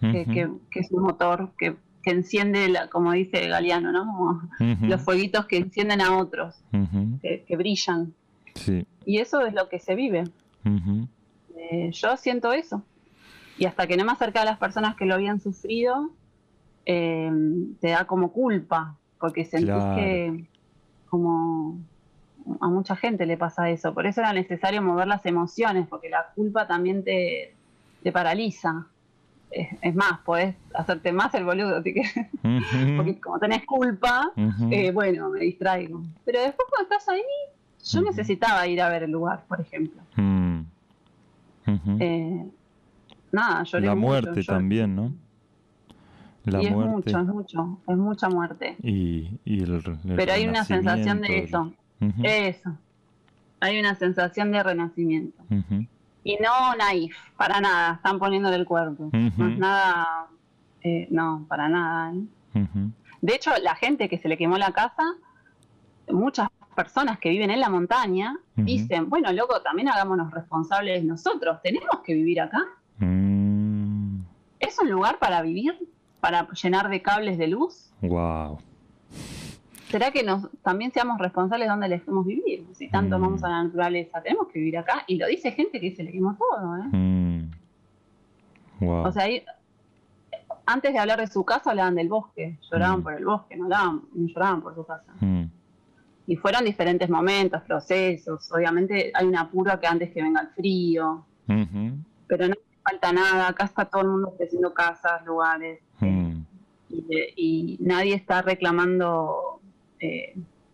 que es un motor que enciende, como dice Galeano, ¿no? Los fueguitos que encienden a otros, que brillan. Sí. Y eso es lo que se vive. Yo siento eso. Y hasta que no me acerqué a las personas que lo habían sufrido, te da como culpa, porque sentís que como... A mucha gente le pasa eso, por eso era necesario mover las emociones, porque la culpa también te paraliza. Es más, podés hacerte más el boludo, así que, porque como tenés culpa, bueno, me distraigo. Pero después cuando estás ahí, yo necesitaba ir a ver el lugar, por ejemplo. Nada, lloré. La muerte mucho, también, ¿no? La y muerte. Es mucha muerte. Y el pero hay una sensación de eso. Eso, hay una sensación de renacimiento y no naif, para nada, están poniéndole el cuerpo, no es nada, no, para nada, ¿eh? De hecho, la gente que se le quemó la casa, muchas personas que viven en la montaña dicen, bueno, loco, también hagámonos responsables nosotros, tenemos que vivir acá, es un lugar para vivir, para llenar de cables de luz. Wow. ¿Será que también seamos responsables de dónde elegimos vivir? Si tanto amamos a la naturaleza, tenemos que vivir acá. Y lo dice gente que se le quemó todo, ¿eh? Wow. O sea, ahí, antes de hablar de su casa, hablaban del bosque. Lloraban por el bosque, no lloraban por su casa. Y fueron diferentes momentos, procesos. Obviamente hay una apuro que antes que venga el frío. Pero no falta nada. Acá está todo el mundo ofreciendo casas, lugares. Y nadie está reclamando...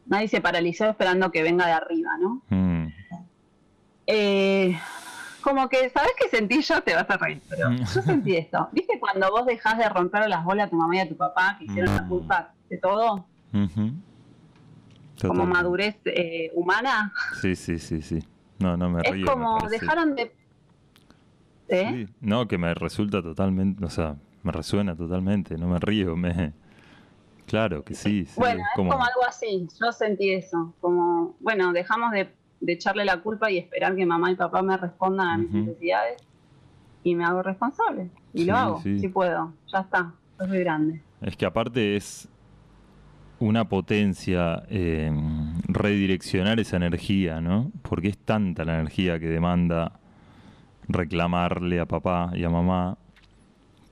nadie se paralizó esperando que venga de arriba, ¿no? Como que, ¿sabes qué sentí yo? Te vas a reír, pero yo sentí esto. ¿Viste cuando vos dejás de romper las bolas a tu mamá y a tu papá, que hicieron la culpa de todo? Como madurez humana. Sí. No me río. Es como dejaron de... ¿Eh? Sí. No, que me resulta totalmente... O sea, me resuena totalmente, no me río, me... Claro que sí. Bueno, es como algo así, yo sentí eso, como, bueno, dejamos de echarle la culpa y esperar que mamá y papá me respondan a mis necesidades y me hago responsable, y lo hago, si puedo, ya está, yo soy grande. Es que aparte es una potencia redireccionar esa energía, ¿no? Porque es tanta la energía que demanda reclamarle a papá y a mamá,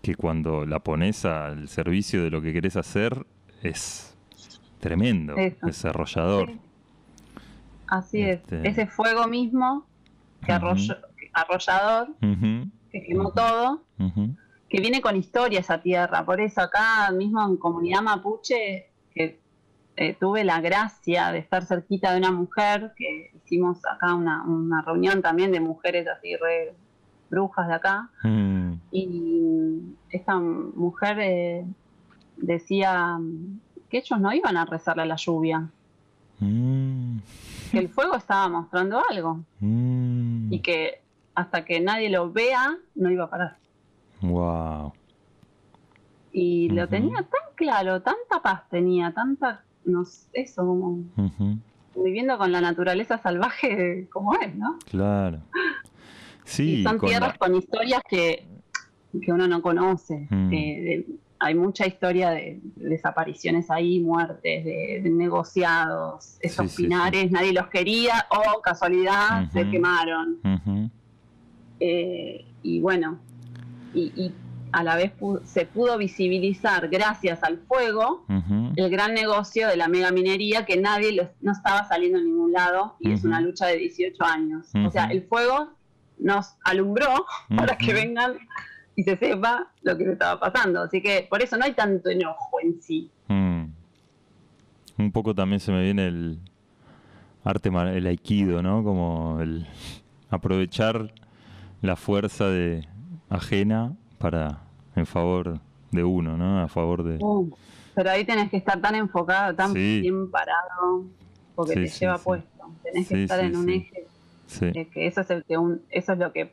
que cuando la pones al servicio de lo que querés hacer es tremendo, es arrollador. Así es, ese fuego mismo, que arrollador, que quemó todo, que viene con historia esa tierra. Por eso acá mismo en comunidad mapuche, que tuve la gracia de estar cerquita de una mujer, que hicimos acá una reunión también de mujeres así re... brujas de acá, y esta mujer decía que ellos no iban a rezarle a la lluvia. Que el fuego estaba mostrando algo. Y que hasta que nadie lo vea, no iba a parar. Wow. Y lo tenía tan claro, tanta paz tenía, tanta... No sé, eso, como... Viviendo con la naturaleza salvaje como es, ¿no? Claro. Sí, y son tierras con historias que uno no conoce. Hay mucha historia de desapariciones ahí, muertes, de negociados, esos pinares, nadie los quería, o casualidad, se quemaron. Y bueno, y a la vez se pudo visibilizar, gracias al fuego, el gran negocio de la megaminería, que nadie no estaba saliendo a ningún lado, y es una lucha de 18 años. O sea, el fuego nos alumbró para que vengan y se sepa lo que se estaba pasando. Así que por eso no hay tanto enojo en sí. Un poco también se me viene el arte, el Aikido, ¿no? Como el aprovechar la fuerza ajena para en favor de uno, ¿no? A favor de... pero ahí tenés que estar tan enfocado, tan bien parado, porque te lleva puesto. Tenés que estar en un eje. Que eso es eso es lo que,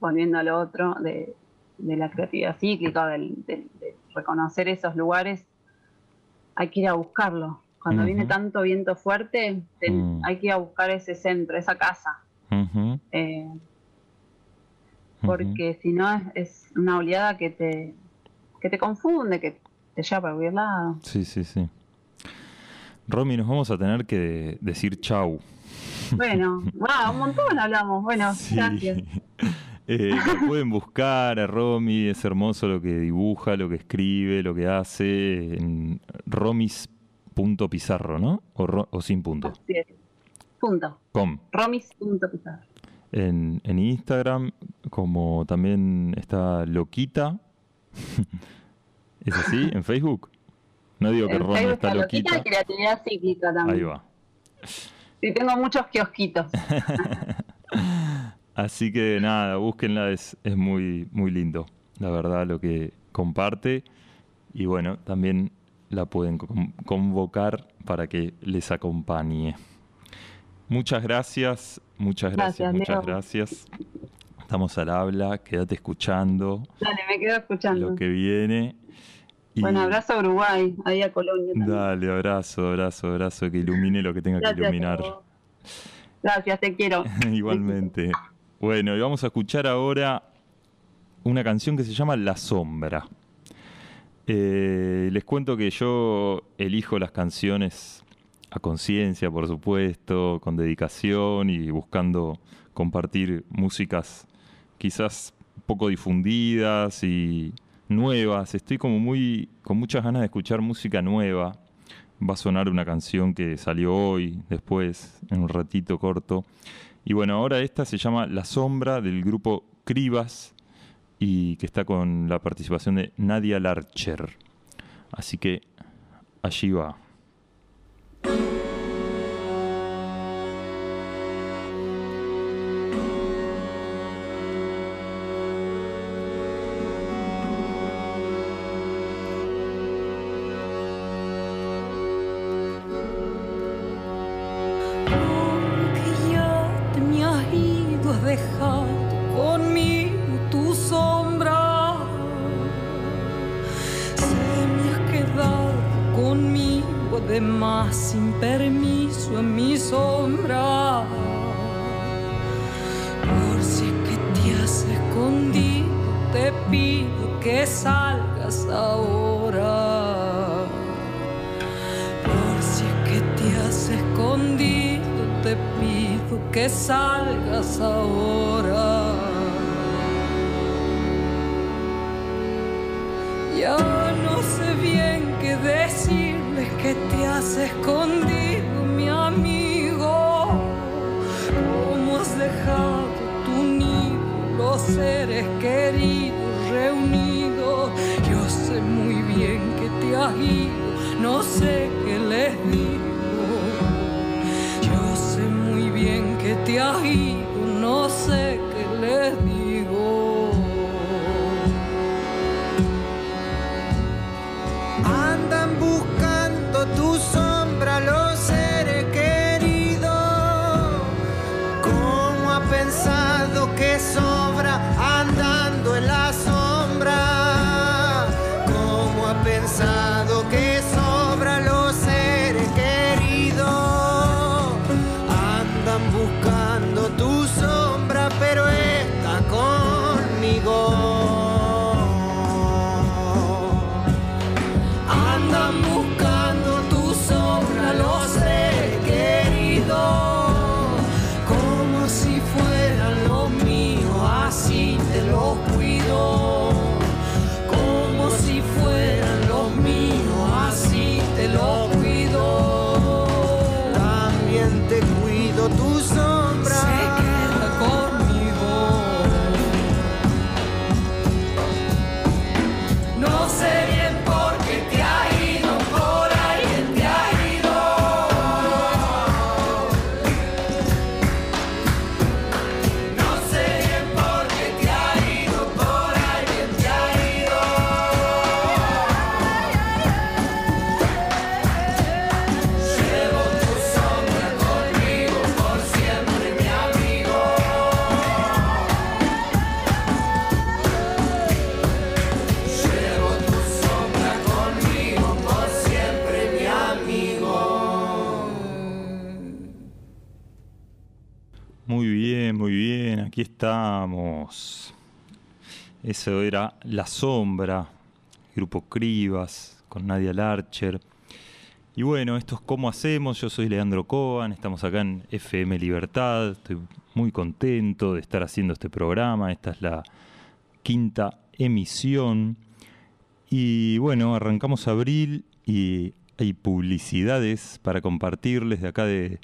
volviendo a lo otro, de la creatividad cíclica, de reconocer esos lugares, hay que ir a buscarlo. Cuando viene tanto viento fuerte, hay que ir a buscar ese centro, esa casa. Porque si no es una oleada que te confunde, que te lleva para cualquier lado. Sí. Romy, nos vamos a tener que decir chau. Bueno, un montón hablamos. Bueno, gracias. Lo pueden buscar a Romy, es hermoso lo que dibuja, lo que escribe, lo que hace, en romis.pizarro, ¿no? O sin punto. Sí, punto. Com. Romis.pizarro. En Instagram, como también está Loquita. ¿Es así? ¿En Facebook? No digo que Romy está Loquita. Loquita y creatividad cíclica también. Ahí va. Sí, tengo muchos kiosquitos. Así que nada, búsquenla, es muy, muy lindo, la verdad, lo que comparte. Y bueno, también la pueden convocar para que les acompañe. Muchas gracias. Estamos al habla, quédate escuchando. Dale, me quedo escuchando. Lo que viene. Bueno, abrazo a Uruguay, ahí a Colonia también. Dale, abrazo, que ilumine lo que tenga que iluminar. Gracias, te quiero. Igualmente. Bueno, y vamos a escuchar ahora una canción que se llama La Sombra. Les cuento que yo elijo las canciones a conciencia, por supuesto, con dedicación y buscando compartir músicas quizás poco difundidas y... nuevas, estoy como con muchas ganas de escuchar música nueva. Va a sonar una canción que salió hoy, después, en un ratito corto. Y bueno, ahora esta se llama La Sombra, del grupo Cribas, y que está con la participación de Nadia Larcher. Así que allí va. cansado que sobra los seres queridos. Andan buscando tu sombra, pero está conmigo. Andan buscando tu sombra los seres queridos, como si fueran los míos, así te los cuido. Lo cuido, también te cuido, tu sombra se queda conmigo. No sé bien por qué te ha ido, por alguien te ha ido. No sé bien por qué te ha ido, por alguien te ha ido. Muy bien, aquí estamos. Eso era La Sombra, Grupo Cribas, con Nadia Larcher. Y bueno, esto es Cómo Hacemos. Yo soy Leandro Coan, estamos acá en FM Libertad. Estoy muy contento de estar haciendo este programa. Esta es la 5ª emisión. Y bueno, arrancamos abril y hay publicidades para compartirles de acá de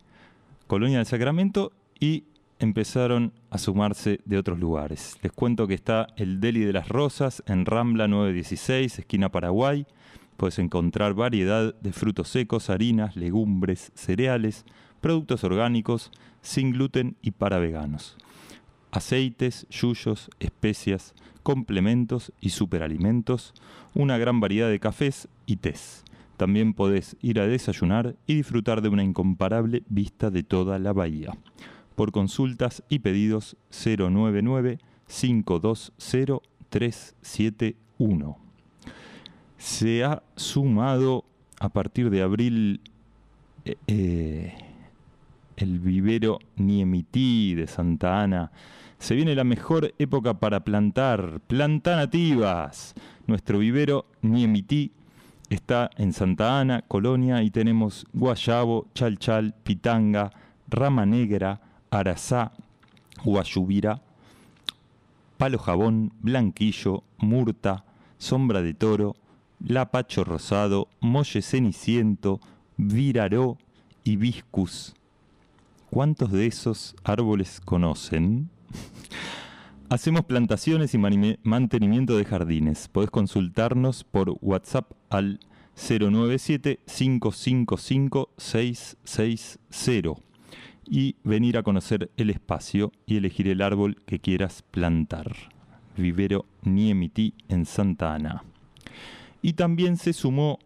Colonia del Sacramento y empezaron a sumarse de otros lugares. Les cuento que está el Deli de las Rosas en Rambla 916, esquina Paraguay. Puedes encontrar variedad de frutos secos, harinas, legumbres, cereales, productos orgánicos, sin gluten y para veganos. Aceites, yuyos, especias, complementos y superalimentos, una gran variedad de cafés y tés. También podés ir a desayunar y disfrutar de una incomparable vista de toda la bahía. Por consultas y pedidos 099-520-371. Se ha sumado a partir de abril el Vivero Niemití de Santa Ana. Se viene la mejor época para plantar. ¡Planta nativas! Nuestro Vivero Niemití está en Santa Ana, Colonia, y tenemos guayabo, chalchal, pitanga, rama negra, arazá, guayubira, palo jabón, blanquillo, murta, sombra de toro, lapacho rosado, molle ceniciento, viraró, hibiscus. ¿Cuántos de esos árboles conocen? Hacemos plantaciones y mantenimiento de jardines. Podés consultarnos por WhatsApp al 097-555-660. Y venir a conocer el espacio y elegir el árbol que quieras plantar. Vivero Niemití en Santa Ana. Y también se sumó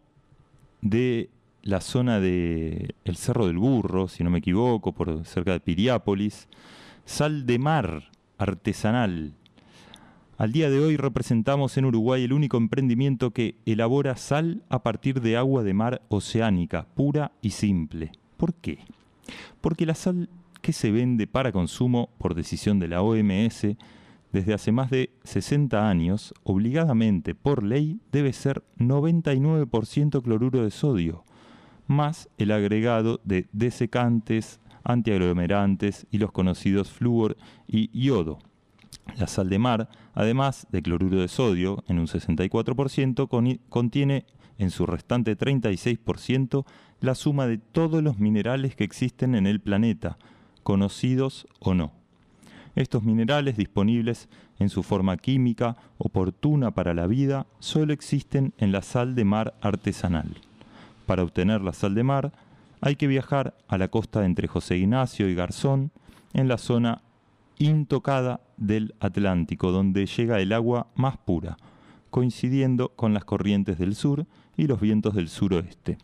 de la zona del Cerro del Burro, si no me equivoco, por cerca de Piriápolis, sal de mar artesanal. Al día de hoy representamos en Uruguay el único emprendimiento que elabora sal a partir de agua de mar oceánica, pura y simple. ¿Por qué? Porque la sal que se vende para consumo por decisión de la OMS desde hace más de 60 años, obligadamente por ley, debe ser 99% cloruro de sodio, más el agregado de desecantes, antiaglomerantes y los conocidos flúor y iodo. La sal de mar, además de cloruro de sodio en un 64%, contiene en su restante 36% la suma de todos los minerales que existen en el planeta, conocidos o no. Estos minerales, disponibles en su forma química oportuna para la vida, solo existen en la sal de mar artesanal. Para obtener la sal de mar hay que viajar a la costa entre José Ignacio y Garzón, en la zona intocada del Atlántico, donde llega el agua más pura, coincidiendo con las corrientes del sur y los vientos del suroeste.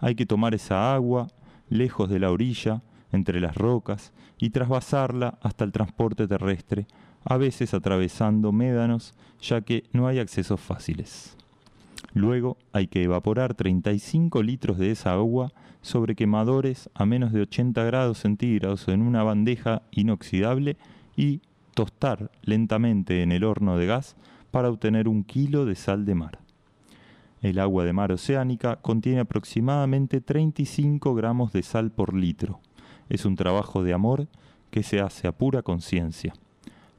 Hay que tomar esa agua lejos de la orilla, entre las rocas, y trasvasarla hasta el transporte terrestre, a veces atravesando médanos, ya que no hay accesos fáciles. Luego hay que evaporar 35 litros de esa agua sobre quemadores a menos de 80 grados centígrados en una bandeja inoxidable y tostar lentamente en el horno de gas para obtener 1 kilo de sal de mar. El agua de mar oceánica contiene aproximadamente 35 gramos de sal por litro. Es un trabajo de amor que se hace a pura conciencia.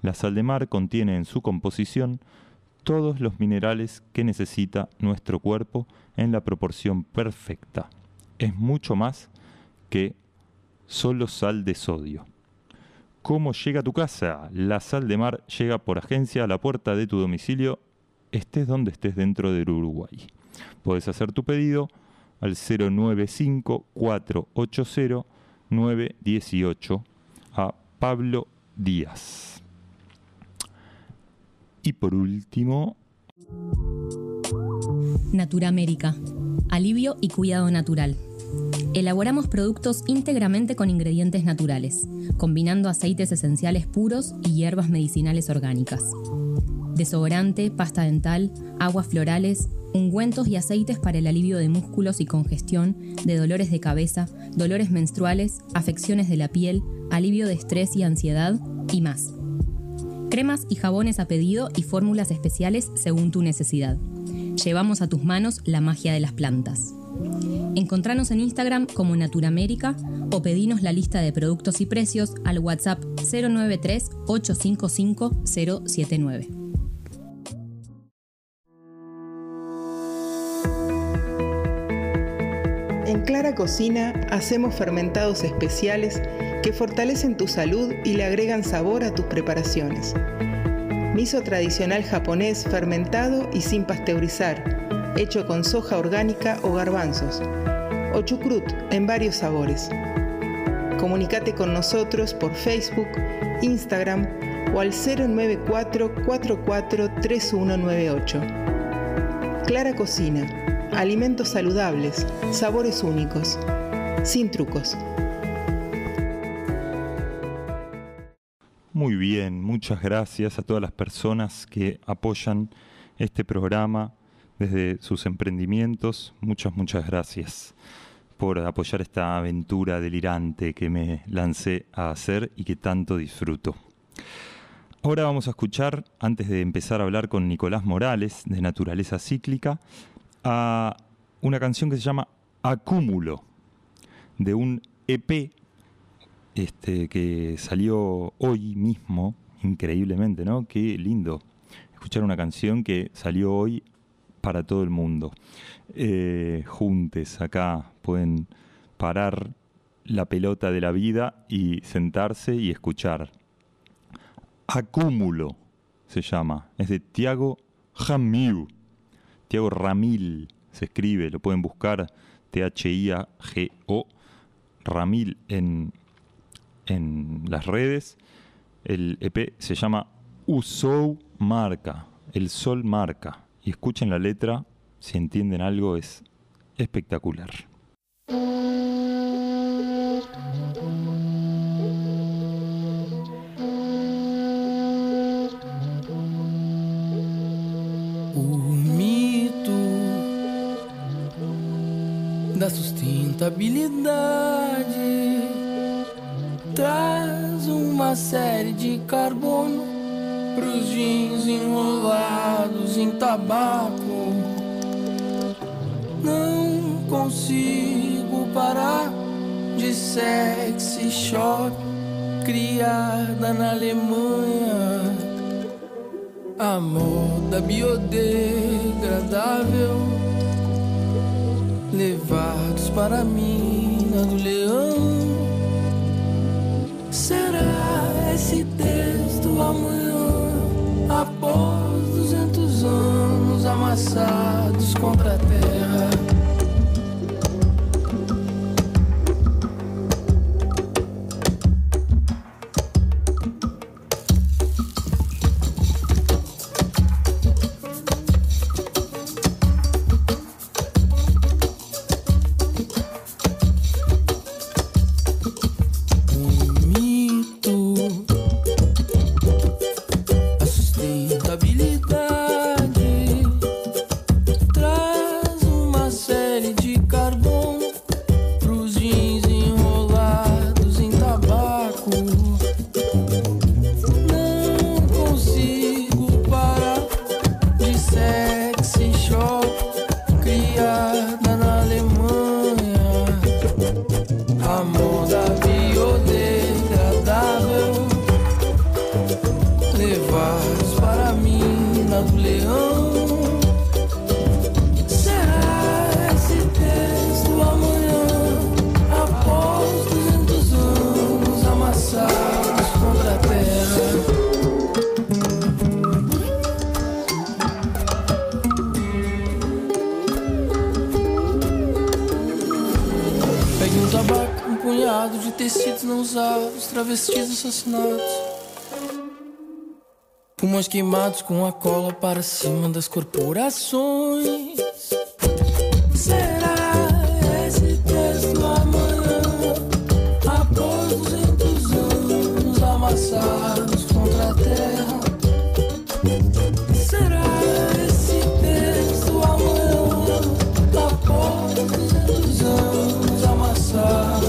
La sal de mar contiene en su composición todos los minerales que necesita nuestro cuerpo en la proporción perfecta. Es mucho más que solo sal de sodio. ¿Cómo llega a tu casa? La sal de mar llega por agencia a la puerta de tu domicilio, estés donde estés dentro del Uruguay. Podés hacer tu pedido al 095-480-918 a Pablo Díaz. Y por último, Natura América, alivio y cuidado natural. Elaboramos productos íntegramente con ingredientes naturales, combinando aceites esenciales puros y hierbas medicinales orgánicas. Desodorante, pasta dental, aguas florales, ungüentos y aceites para el alivio de músculos y congestión, de dolores de cabeza, dolores menstruales, afecciones de la piel, alivio de estrés y ansiedad y más. Cremas y jabones a pedido y fórmulas especiales según tu necesidad. Llevamos a tus manos la magia de las plantas. Encontranos en Instagram como Natura América o pedinos la lista de productos y precios al WhatsApp 093-855-079. En Clara Cocina hacemos fermentados especiales que fortalecen tu salud y le agregan sabor a tus preparaciones. Miso tradicional japonés fermentado y sin pasteurizar, hecho con soja orgánica o garbanzos, o chucrut en varios sabores. Comunícate con nosotros por Facebook, Instagram o al 094-443198. Clara Cocina, alimentos saludables, sabores únicos, sin trucos. Muy bien, muchas gracias a todas las personas que apoyan este programa desde sus emprendimientos. Muchas gracias por apoyar esta aventura delirante que me lancé a hacer y que tanto disfruto. Ahora vamos a escuchar, antes de empezar a hablar con Nicolás Morales, de Naturaleza Cíclica, a una canción que se llama Acúmulo, de un EP que salió hoy mismo, increíblemente, ¿no? Qué lindo escuchar una canción que salió hoy para todo el mundo. Juntes acá pueden parar la pelota de la vida y sentarse y escuchar. Acúmulo se llama. Es de Tiago Ramil. Tiago Ramil se escribe. Lo pueden buscar. Thiago Ramil en las redes. El EP se llama Usou Marca. El sol marca. Y escuchen la letra, si entienden algo, es espectacular. O mito da sustentabilidade traz uma série de carbono pros jeans enrolados em tabaco. Não consigo parar de sexy shop criada na Alemanha. A moda biodegradável levados para a mina do leão. Será esse texto amanhã? Após 200 anos amassados contra a terra. Habilidade traz yo, criada na Alemanha, a moda biodegradável, levas para mim na do leão. De tecidos não usados, travestis assassinados, pulmões queimados com a cola para cima das corporações. Será esse texto amanhã, após 200 anos amassados contra a terra? Será esse texto amanhã, após 200 anos amassados?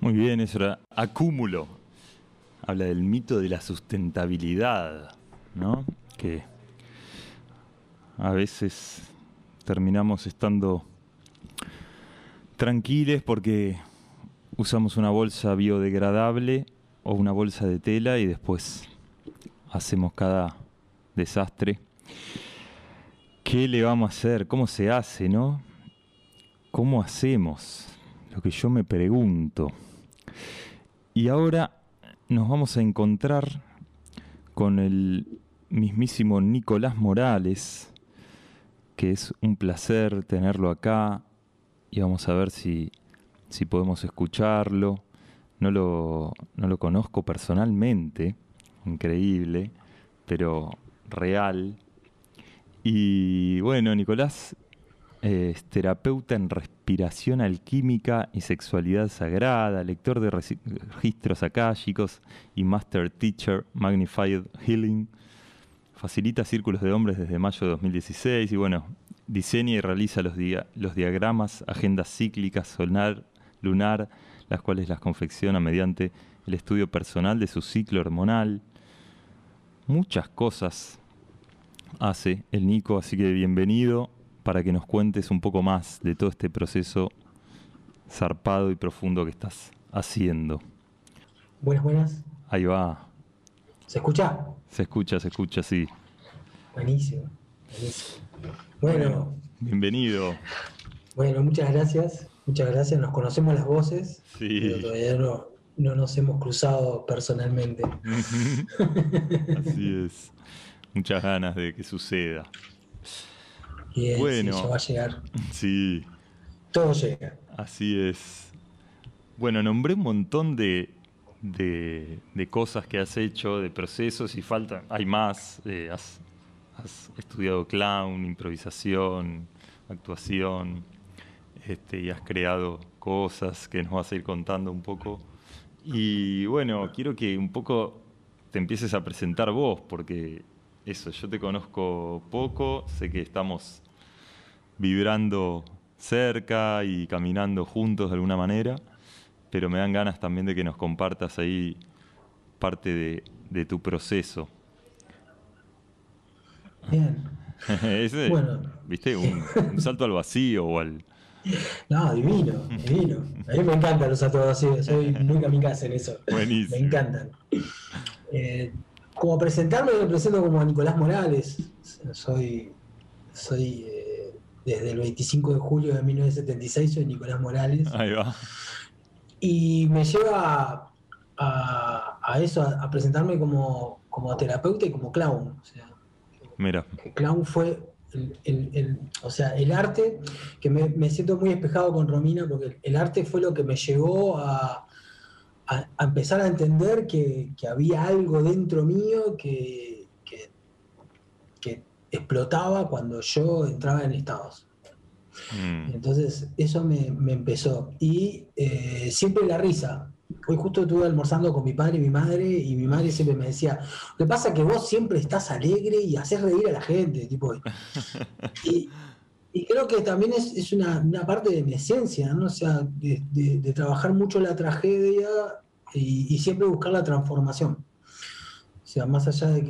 Muy bien, eso era Acúmulo. Habla del mito de la sustentabilidad, ¿no? Que a veces terminamos estando tranquiles porque usamos una bolsa biodegradable o una bolsa de tela y después hacemos cada desastre. ¿Qué le vamos a hacer? ¿Cómo se hace, no? ¿Cómo hacemos? Lo que yo me pregunto. Y ahora nos vamos a encontrar con el mismísimo Nicolás Morales, que es un placer tenerlo acá y vamos a ver si podemos escucharlo. No lo conozco personalmente, increíble, pero real. Y bueno, Nicolás es terapeuta en respiración alquímica y sexualidad sagrada, lector de registros akáshicos y Master Teacher Magnified Healing. Facilita círculos de hombres desde mayo de 2016 y bueno, diseña y realiza los diagramas, agendas cíclicas, solar, lunar, las cuales las confecciona mediante el estudio personal de su ciclo hormonal. Muchas cosas hace el Nico, así que bienvenido, para que nos cuentes un poco más de todo este proceso zarpado y profundo que estás haciendo. Buenas, buenas. Ahí va. ¿Se escucha? Se escucha, sí. Buenísimo. Bueno. Bienvenido. Bueno, muchas gracias. Nos conocemos las voces, sí, pero todavía no nos hemos cruzado personalmente. Así es. Muchas ganas de que suceda. Bien, bueno, sí, eso va a llegar. Sí. Todo llega. Así es. Bueno, nombré un montón de cosas que has hecho, de procesos, y faltan. Hay más. Has estudiado clown, improvisación, actuación, y has creado cosas que nos vas a ir contando un poco. Y bueno, quiero que un poco te empieces a presentar vos, porque eso, yo te conozco poco, sé que estamos vibrando cerca y caminando juntos de alguna manera, pero me dan ganas también de que nos compartas ahí parte de tu proceso. Bien. Ese, bueno, ¿viste? Un salto al vacío o al... No, divino. A mí me encantan los saltos al vacío, soy muy kamikaze en eso. Buenísimo. Me encantan. Como presentarme, me presento como Nicolás Morales. Soy desde el 25 de julio de 1976, soy Nicolás Morales. Ahí va. Y me lleva a eso, a presentarme como terapeuta y como clown. O sea, mira. El clown fue el arte, que me siento muy despejado con Romina, porque el arte fue lo que me llevó a empezar a entender que había algo dentro mío que explotaba cuando yo entraba en estados. Entonces eso me empezó. Y siempre la risa. Hoy justo estuve almorzando con mi padre y mi madre, y mi madre siempre me decía, lo que pasa es que vos siempre estás alegre y haces reír a la gente, tipo. Y creo que también es una parte de mi esencia, ¿no? O sea, de trabajar mucho la tragedia y siempre buscar la transformación. O sea, más allá de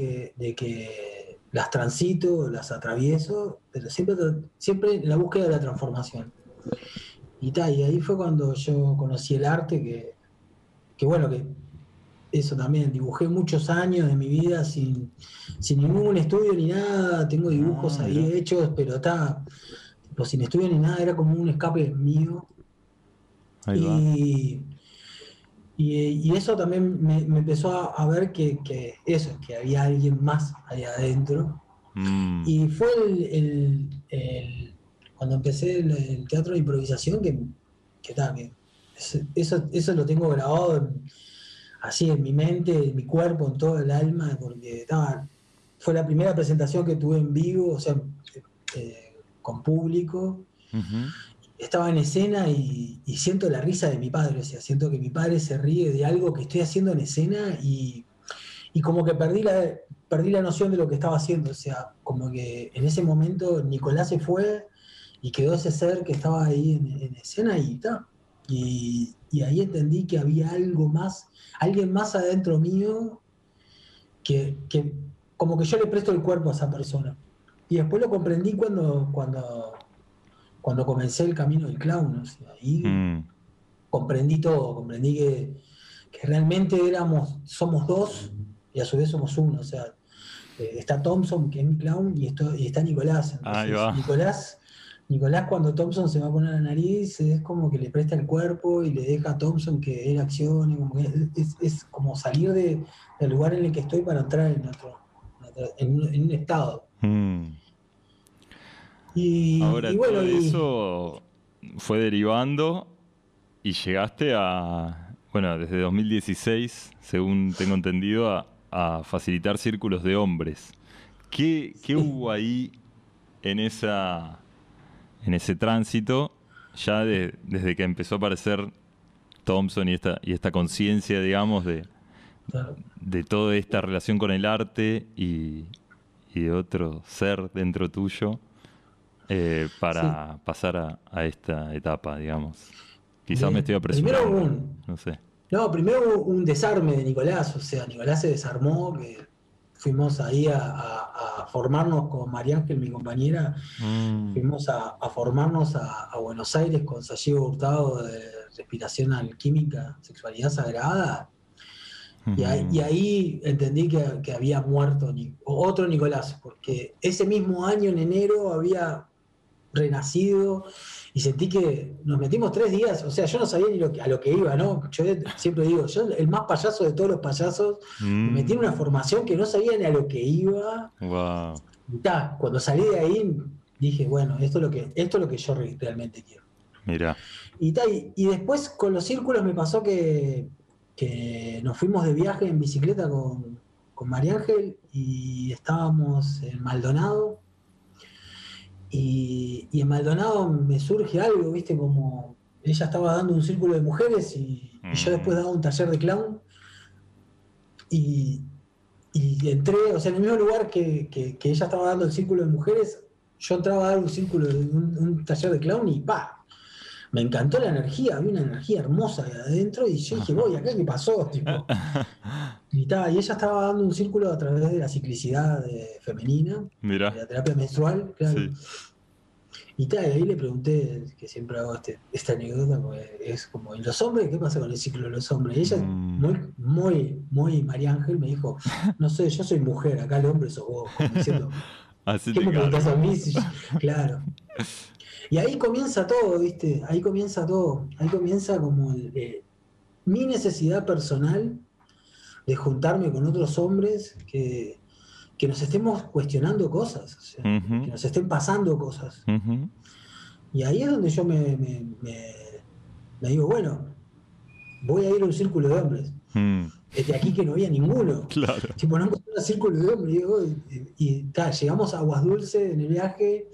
que las transito, las atravieso, pero siempre en la búsqueda de la transformación. Y ahí fue cuando yo conocí el arte, que bueno, que eso también, dibujé muchos años de mi vida sin ningún estudio ni nada, tengo dibujos ahí hechos, pero pues sin estudio ni nada, era como un escape mío. Y eso también me empezó a ver que había alguien más allá adentro. Y fue cuando empecé el teatro de improvisación que también. Eso lo tengo grabado así en mi mente, en mi cuerpo, en todo el alma, porque fue la primera presentación que tuve en vivo, o sea, con público. Estaba en escena y siento la risa de mi padre, o sea, siento que mi padre se ríe de algo que estoy haciendo en escena y como que perdí la noción de lo que estaba haciendo, o sea, como que en ese momento Nicolás se fue y quedó ese ser que estaba ahí en escena y está. Y ahí entendí que había algo más, alguien más adentro mío que como que yo le presto el cuerpo a esa persona. Y después lo comprendí cuando comencé el camino del clown. O sea, ahí comprendí todo, comprendí que realmente somos dos y a su vez somos uno. O sea, está Thompson, que es mi clown, y está Nicolás. Entonces, ahí va. Nicolás, cuando Thompson se va a poner la nariz, es como que le presta el cuerpo y le deja a Thompson que él accione, como que es como salir del lugar en el que estoy para entrar en otro, en un estado. Ahora, y bueno, todo eso fue derivando y llegaste desde 2016, según tengo entendido, a facilitar círculos de hombres. ¿Qué hubo ahí en esa... en ese tránsito, ya desde que empezó a aparecer Thompson y esta conciencia, digamos, de toda esta relación con el arte y de otro ser dentro tuyo, para pasar a esta etapa, digamos? Quizás me estoy apresurando. Primero primero hubo un desarme de Nicolás, o sea, Nicolás se desarmó, que fuimos ahí a formarnos con María Ángel, mi compañera. Fuimos a formarnos a Buenos Aires con Sallego Hurtado de Respiración Alquímica, Sexualidad Sagrada. Y ahí entendí que había muerto otro Nicolás, porque ese mismo año, en enero, había renacido y sentí que nos metimos 3 días, o sea, yo no sabía ni a lo que iba, ¿no? Yo siempre digo, yo el más payaso de todos los payasos, me metí en una formación que no sabía ni a lo que iba. Wow. Y cuando salí de ahí dije, bueno, esto es lo que yo realmente quiero. Mira. Y después con los círculos me pasó que nos fuimos de viaje en bicicleta con María Ángel y estábamos en Maldonado. Y en Maldonado me surge algo, ¿viste? Como ella estaba dando un círculo de mujeres y yo después daba un taller de clown. Y entré, o sea, en el mismo lugar que ella estaba dando el círculo de mujeres, yo entraba a dar un círculo, un taller de clown y ¡pa! Me encantó la energía, había una energía hermosa ahí adentro y yo dije, voy, ¿acá qué pasó? Tipo. Y ella estaba dando un círculo a través de la ciclicidad femenina, mira, de la terapia menstrual, claro. Sí. Y ahí le pregunté, que siempre hago esta anécdota, porque es como, ¿y los hombres? ¿Qué pasa con el ciclo de los hombres? Y ella, muy María Ángel, me dijo, no sé, yo soy mujer, acá el hombre sos vos, como diciendo, así ¿qué me preguntás a mí? Claro. Y ahí comienza todo, ¿viste? Ahí comienza como mi necesidad personal de juntarme con otros hombres que nos estemos cuestionando cosas, o sea, que nos estén pasando cosas. Y ahí es donde yo me digo, bueno, voy a ir a un círculo de hombres. Desde aquí que no había ninguno. Claro. Tipo, no encontré un círculo de hombres. Y llegamos a Aguas Dulce en el viaje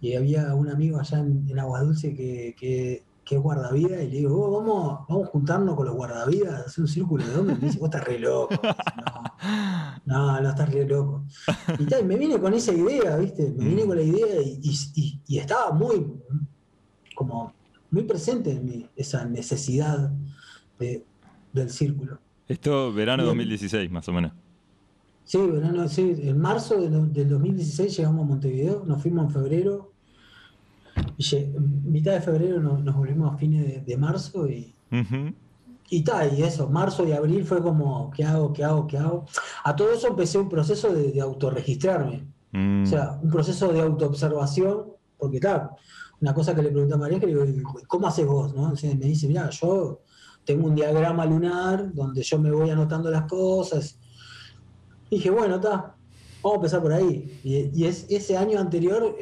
y había un amigo allá en Aguas Dulce que es guardavidas, y le digo, oh, vamos a juntarnos con los guardavidas, hacer un círculo de hombres. Y me dice, vos estás re loco. No, estás re loco. Y tal, me vine con esa idea, ¿viste? Me vine con la idea y estaba muy presente en mí esa necesidad del círculo. Esto verano 2016, más o menos. Sí, en marzo del 2016 llegamos a Montevideo, nos fuimos en febrero. En mitad de febrero nos volvimos a fines de marzo y eso, marzo y abril fue como, ¿qué hago? A todo eso empecé un proceso de autorregistrarme, o sea, un proceso de autoobservación, porque una cosa que le pregunté a María, que le digo, ¿cómo haces vos? ¿No? O sea, me dice, mirá, yo tengo un diagrama lunar donde yo me voy anotando las cosas. Y dije, bueno, vamos a empezar por ahí. Ese año anterior,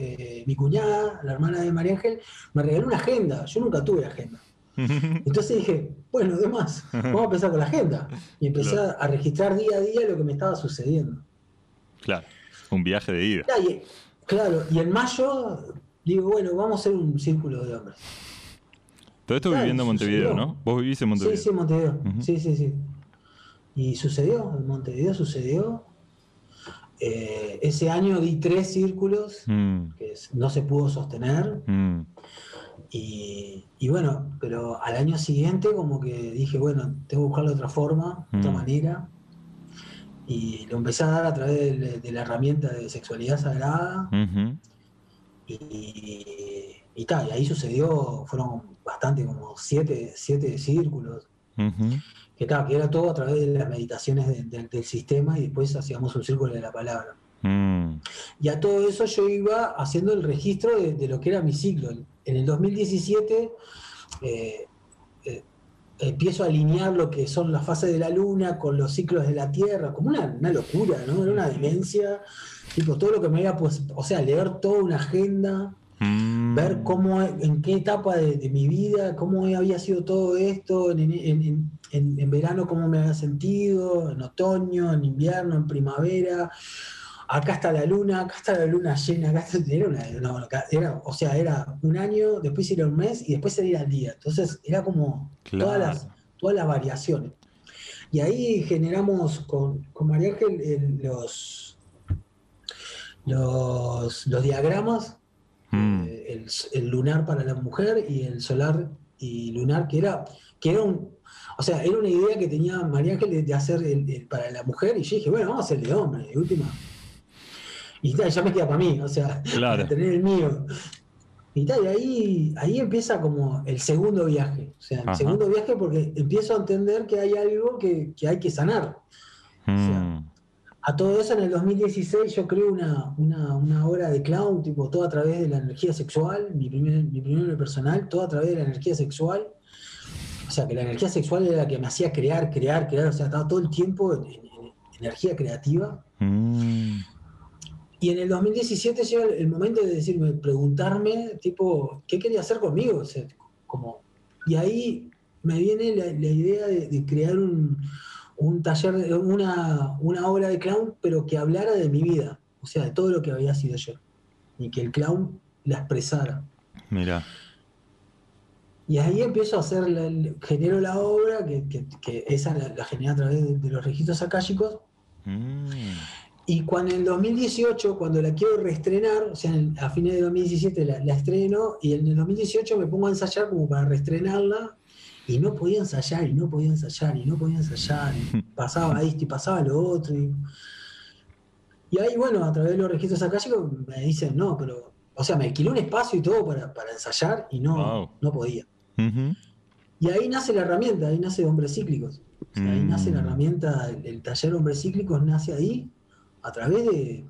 mi cuñada, la hermana de María Ángel, me regaló una agenda. Yo nunca tuve agenda. Entonces dije, bueno, vamos a empezar con la agenda. Y empecé a registrar día a día lo que me estaba sucediendo. Claro, un viaje de ida. Y en mayo digo, bueno, vamos a hacer un círculo de hombres. Todo esto viviendo en Montevideo, sucedió. ¿No? Vos vivís en Montevideo. Sí, en Montevideo. Sí. Y sucedió, en Montevideo sucedió. Ese año di 3 círculos que no se pudo sostener. Y bueno, pero al año siguiente como que dije, bueno, tengo que buscarle otra forma, otra manera. Y lo empecé a dar a través de la herramienta de Sexualidad Sagrada. Y ahí sucedió, fueron bastante, como 7 círculos. Que era todo a través de las meditaciones del sistema, y después hacíamos un círculo de la palabra. Y a todo eso yo iba haciendo el registro de lo que era mi ciclo. En el 2017 empiezo a alinear lo que son las fases de la luna con los ciclos de la tierra, como una locura, ¿no? Era una demencia, tipo, todo lo que me había, pues, o sea, leer toda una agenda, ver en qué etapa de mi vida, cómo había sido todo esto, en verano cómo me había sentido, en otoño, en invierno, en primavera, acá está la luna llena, era un año, después era un mes y después era el día, entonces era como todas las variaciones. Y ahí generamos con María Ángel los diagramas, el lunar para la mujer y el solar y lunar, que era era una idea que tenía María Ángel de hacer el para la mujer, y yo dije, bueno, vamos a hacer el de hombre, de última. Y ya me queda para mí, para tener el mío. Y ahí empieza como el segundo viaje. O sea, el segundo viaje, porque empiezo a entender que hay algo que hay que sanar. O sea, a todo eso en el 2016 yo creo una obra de clown, tipo, todo a través de la energía sexual, mi primer personal, todo a través de la energía sexual. O sea, que la energía sexual era la que me hacía crear, o sea, estaba todo el tiempo en energía creativa. Y en el 2017 llega el momento de preguntarme, tipo, ¿qué quería hacer conmigo? O sea, y ahí me viene la idea de crear un taller, una obra de clown, pero que hablara de mi vida, o sea, de todo lo que había sido yo, y que el clown la expresara. Mirá. Y ahí empiezo a hacer, genero la obra, que esa la generé a través de los registros akáshicos. Y cuando en el 2018, cuando la quiero reestrenar, o sea, a fines de 2017 la estreno, y en el 2018 me pongo a ensayar como para reestrenarla, y no podía ensayar, y pasaba esto y pasaba lo otro. Y ahí, bueno, a través de los registros akáshicos me dicen, no, pero, o sea, me alquilé un espacio y todo para ensayar, y no podía. Y ahí nace la herramienta, ahí nace Hombres Cíclicos. O sea, ahí nace la herramienta, el taller Hombres Cíclicos nace ahí, a través de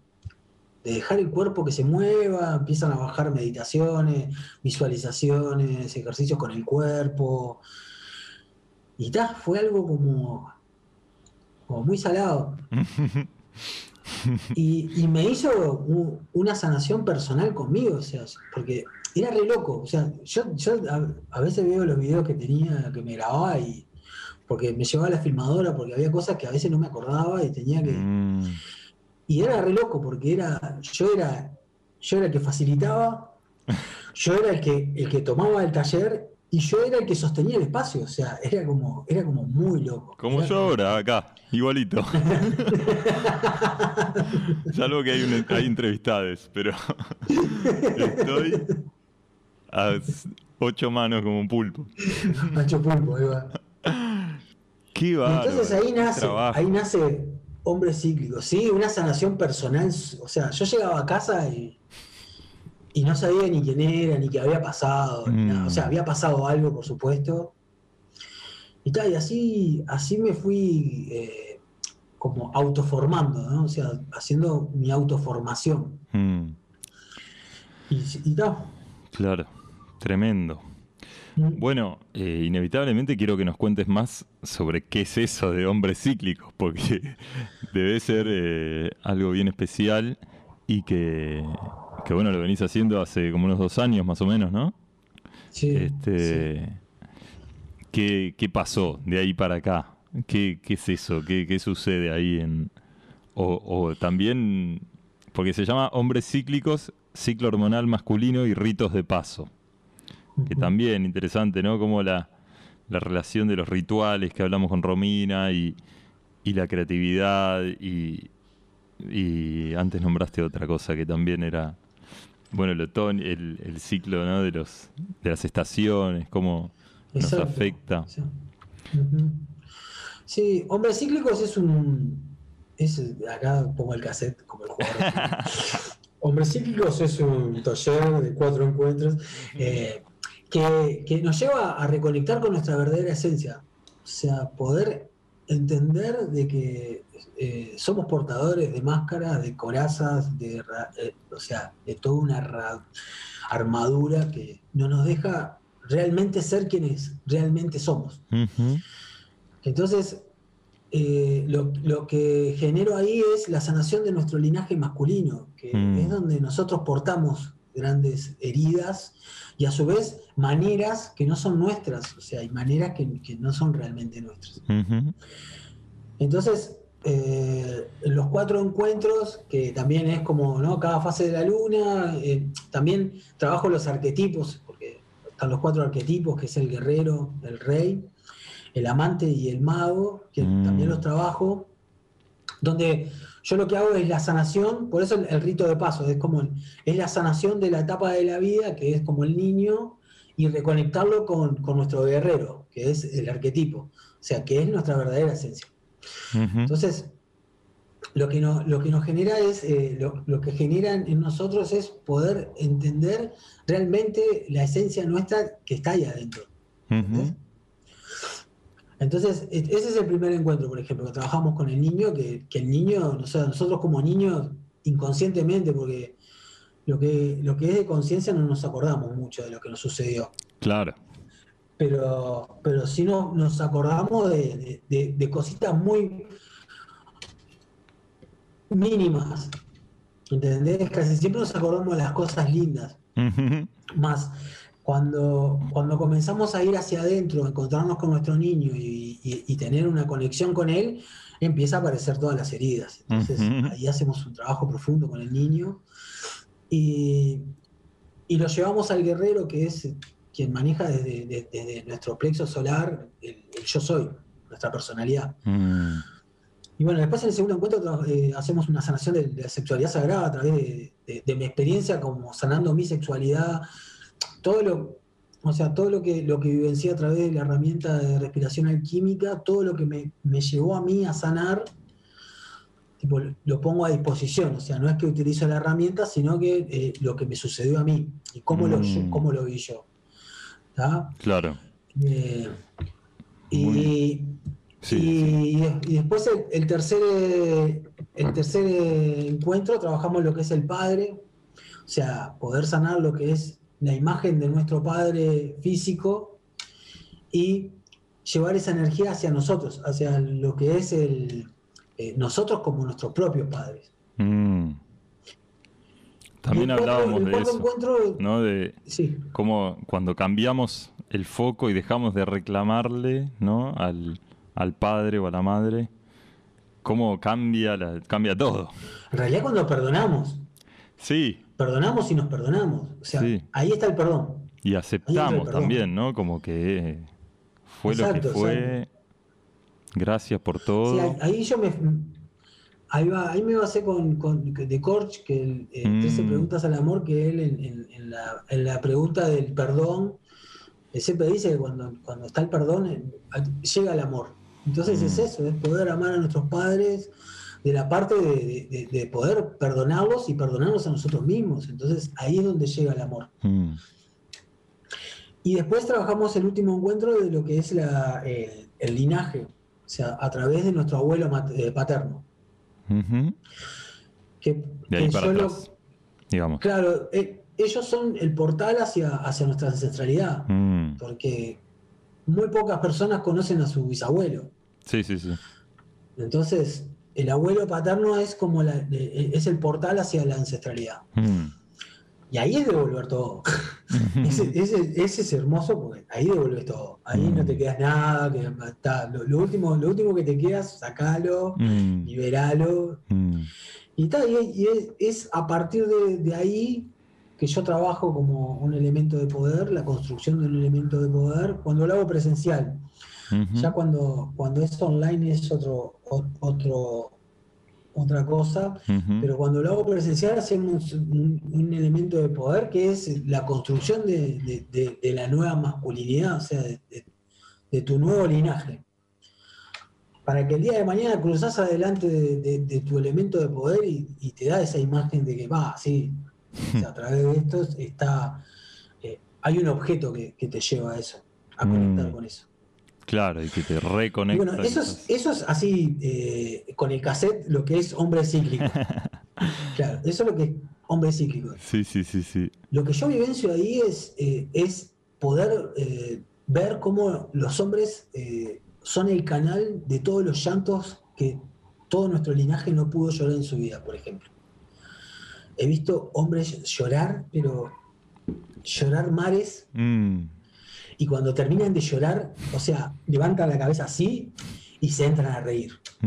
dejar el cuerpo que se mueva, empiezan a bajar meditaciones, visualizaciones, ejercicios con el cuerpo. Y ta, fue algo como muy salado. Y me hizo una sanación personal conmigo, o sea, porque era re loco. O sea, yo a veces veo los videos que tenía, que me grababa, y porque me llevaba la filmadora, porque había cosas que a veces no me acordaba y tenía que... Y era re loco, porque yo era el que facilitaba, yo era el que tomaba el taller, y yo era el que sostenía el espacio. O sea, era como muy loco. Como yo ahora, acá, igualito. Salvo que hay entrevistades, pero estoy a 8 manos como un pulpo. 8 pulpos, ahí va. Qué va. Entonces ahí nace Hombres Cíclicos, sí, una sanación personal. O sea, yo llegaba a casa y no sabía ni quién era, ni qué había pasado, ni nada. O sea, había pasado algo, por supuesto. Y tal, y así me fui como autoformando, ¿no? O sea, haciendo mi autoformación. Y tal. Claro, tremendo. Bueno, inevitablemente quiero que nos cuentes más sobre qué es eso de Hombres Cíclicos, porque debe ser algo bien especial y que bueno, lo venís haciendo hace como unos 2 años más o menos, ¿no? Sí. Sí. ¿Qué pasó de ahí para acá? ¿Qué es eso? ¿Qué sucede ahí? O también, porque se llama Hombres Cíclicos, ciclo hormonal masculino y ritos de paso. Que también interesante, ¿no? Como la relación de los rituales que hablamos con Romina y la creatividad y antes nombraste otra cosa que también era, bueno, el otoño, el ciclo, ¿no? de las estaciones, cómo Exacto. nos afecta. Sí. Sí, Hombres Cíclicos es acá pongo el cassette como el jugador. Hombres Cíclicos es un taller de 4 encuentros que nos lleva a reconectar con nuestra verdadera esencia. O sea, poder entender de que somos portadores de máscaras, de corazas, o sea, de toda una armadura que no nos deja realmente ser quienes realmente somos. Uh-huh. Entonces, lo que genero ahí es la sanación de nuestro linaje masculino, que es donde nosotros portamos grandes heridas y a su vez maneras que no son nuestras, o sea, hay maneras que no son realmente nuestras. Uh-huh. Entonces, los 4 encuentros, que también es como, ¿no? Cada fase de la luna, también trabajo los arquetipos, porque están los 4 arquetipos, que es el guerrero, el rey, el amante y el mago, que también los trabajo, donde yo lo que hago es la sanación, por eso el rito de paso, es la sanación de la etapa de la vida, que es como el niño, y reconectarlo con nuestro guerrero, que es el arquetipo, o sea, que es nuestra verdadera esencia. Uh-huh. Entonces, lo que generan en nosotros es poder entender realmente la esencia nuestra que está ahí adentro. Uh-huh. Entonces, ese es el primer encuentro, por ejemplo, que trabajamos con el niño, que el niño, o sea, nosotros como niños, inconscientemente, porque lo que es de conciencia no nos acordamos mucho de lo que nos sucedió. Claro. Pero sí nos acordamos de cositas muy mínimas, ¿entendés? Casi siempre nos acordamos de las cosas lindas. Uh-huh. Más... Cuando comenzamos a ir hacia adentro, a encontrarnos con nuestro niño y tener una conexión con él, empieza a aparecer todas las heridas. Entonces, uh-huh. ahí hacemos un trabajo profundo con el niño y lo llevamos al guerrero, que es quien maneja desde nuestro plexo solar el yo soy, nuestra personalidad. Uh-huh. Y bueno, después en el segundo encuentro hacemos una sanación de la sexualidad sagrada a través de mi experiencia como sanando mi sexualidad. Todo lo que vivencié a través de la herramienta de respiración alquímica, todo lo que me llevó a mí a sanar, tipo, lo pongo a disposición. O sea, no es que utilizo la herramienta, sino que lo que me sucedió a mí y cómo lo vi yo. ¿Tá? Claro. Y después el tercer encuentro trabajamos lo que es el padre, o sea, poder sanar lo que es la imagen de nuestro padre físico y llevar esa energía hacia nosotros, hacia lo que es el nosotros como nuestros propios padres. Mm. También hablábamos de eso, ¿no? De sí, cómo cuando cambiamos el foco y dejamos de reclamarle, ¿no?, al padre o a la madre, cómo cambia todo. En realidad cuando perdonamos. Sí. Perdonamos y nos perdonamos. O sea, sí, ahí está el perdón. Y aceptamos también, ¿no? Como que fue, exacto, lo que fue. O sea, gracias por todo. Sí, ahí yo me... Ahí me basé con de Korch, que 13 preguntas al amor, que él en la pregunta del perdón, él siempre dice que cuando está el perdón, llega el amor. Entonces es eso, es poder amar a nuestros padres de la parte de poder perdonarlos y perdonarnos a nosotros mismos. Entonces ahí es donde llega el amor. Y después trabajamos el último encuentro de lo que es el linaje, o sea, a través de nuestro abuelo paterno. Uh-huh. De ahí para atrás, digamos. Claro, ellos son el portal hacia nuestra ancestralidad, porque muy pocas personas conocen a su bisabuelo. Sí, sí, sí. Entonces, el abuelo paterno es como es el portal hacia la ancestralidad. Y ahí es devolver todo. Ese es hermoso porque ahí devolves todo. Ahí no te quedas nada, que está, lo último que te quedas, sacalo, liberalo. Y está, y es a partir de ahí que yo trabajo como un elemento de poder, la construcción de un elemento de poder, cuando lo hago presencial. Ya cuando es online es otra cosa, pero cuando lo hago presencial hacemos un elemento de poder que es la construcción de la nueva masculinidad, o sea, de tu nuevo linaje. Para que el día de mañana cruzás adelante de tu elemento de poder y te da esa imagen de que va, sí, o sea, a través de esto está, hay un objeto que te lleva a eso, a conectar con eso. Claro, y que te reconecta. Y bueno, eso es así, con el cassette, lo que es hombre cíclico. Claro, eso es lo que es hombre cíclico. Sí, sí, sí, sí. Lo que yo vivencio ahí es poder ver cómo los hombres son el canal de todos los llantos que todo nuestro linaje no pudo llorar en su vida, por ejemplo. He visto hombres llorar, pero llorar mares... Y cuando terminan de llorar, o sea, levantan la cabeza así y se entran a reír. Y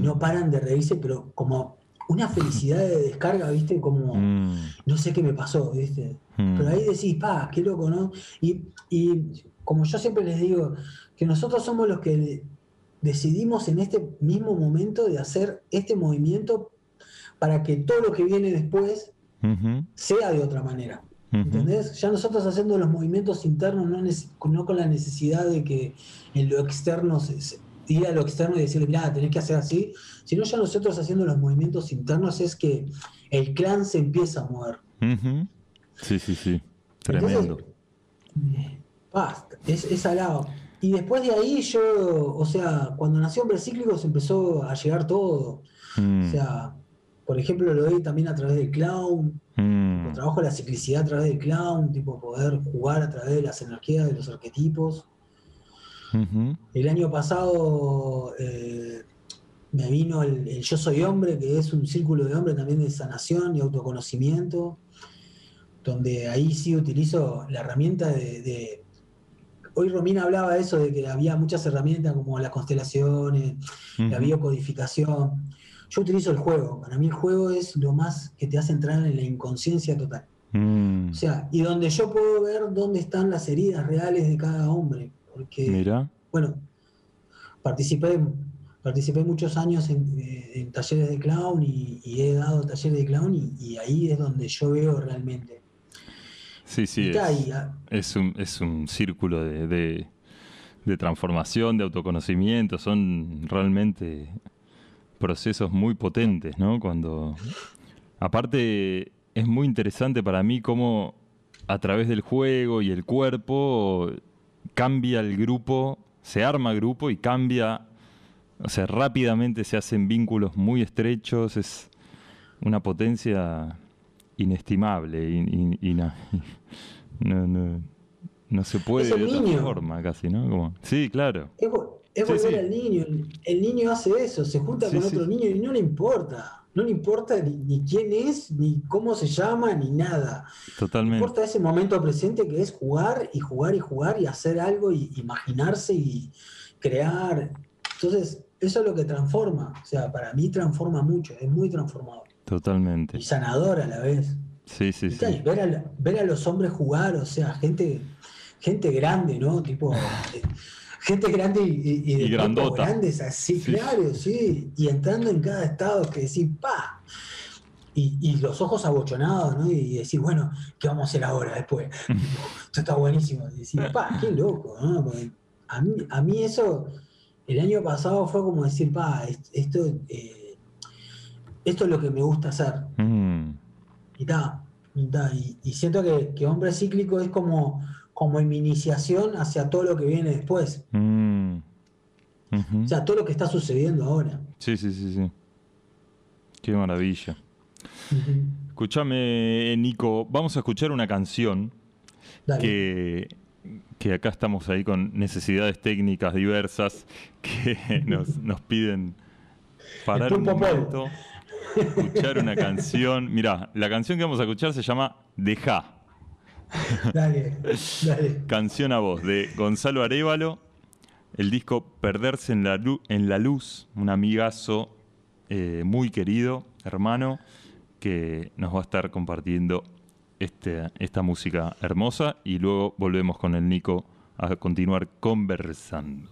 no paran de reírse, pero como una felicidad de descarga, ¿viste? Como, no sé qué me pasó, ¿viste? Pero ahí decís, pa, qué loco, ¿no? Y como yo siempre les digo, que nosotros somos los que decidimos en este mismo momento de hacer este movimiento para que todo lo que viene después sea de otra manera. ¿Entendés? Ya nosotros haciendo los movimientos internos, no con la necesidad de que en lo externo ir a lo externo y decirle, mirá, tenés que hacer así, sino ya nosotros haciendo los movimientos internos es que el clan se empieza a mover. Sí, sí, sí. Tremendo. Entonces, basta, es alado. Y después de ahí yo, o sea, cuando nació Hombres Cíclicos empezó a llegar todo. O sea, por ejemplo, lo doy también a través del clown. Trabajo la ciclicidad a través del clown, tipo poder jugar a través de las energías, de los arquetipos. El año pasado me vino el Yo Soy Hombre, que es un círculo de hombre también de sanación y autoconocimiento, donde ahí sí utilizo la herramienta de hoy Romina hablaba de eso, de que había muchas herramientas como las constelaciones, la biocodificación. Yo utilizo el juego. Para mí el juego es lo más que te hace entrar en la inconsciencia total. O sea, y donde yo puedo ver dónde están las heridas reales de cada hombre. Porque, mira, bueno, participé muchos años en talleres de clown y he dado talleres de clown y ahí es donde yo veo realmente. Sí, sí, es un círculo de transformación, de autoconocimiento. Son realmente... procesos muy potentes, ¿no? Cuando, aparte, es muy interesante para mí cómo a través del juego y el cuerpo cambia el grupo, se arma grupo y cambia, o sea, rápidamente se hacen vínculos muy estrechos, es una potencia inestimable, no, no, No se puede de otra forma casi, ¿no? Como... Sí, claro. Es volver al niño. El niño hace eso, se junta con otro niño y no le importa. No le importa ni quién es, ni cómo se llama, ni nada. Totalmente. Le importa ese momento presente que es jugar y jugar y jugar y hacer algo y imaginarse y crear. Entonces, eso es lo que transforma. O sea, para mí transforma mucho, es muy transformador. Totalmente. Y sanador a la vez. Sí, sí, sí. Y ver a los hombres jugar, o sea, gente grande, ¿no? Tipo... gente grande y grandota. Grandes, así, sí. Claro, sí. Y entrando en cada estado que decís, ¡pa! Y los ojos abochonados, ¿no? Y decís, bueno, ¿qué vamos a hacer ahora, después? Esto está buenísimo. Y decís, ¡pa! ¡Qué loco! ¿No? Porque a mí eso, el año pasado fue como decir, ¡pa! Esto es lo que me gusta hacer. Mm. Y siento que Hombre Cíclico es como mi iniciación hacia todo lo que viene después. Mm. Uh-huh. O sea, todo lo que está sucediendo ahora. Sí, sí, sí, sí. Qué maravilla. Uh-huh. Escuchame, Nico, vamos a escuchar una canción que acá estamos ahí con necesidades técnicas diversas que nos piden parar un momento, escuchar una canción. Mirá, la canción que vamos a escuchar se llama Dejá. Dale, dale. Canción a voz de Gonzalo Arévalo, el disco Perderse en la Luz, un amigazo muy querido, hermano, que nos va a estar compartiendo esta música hermosa, y luego volvemos con el Nico a continuar conversando.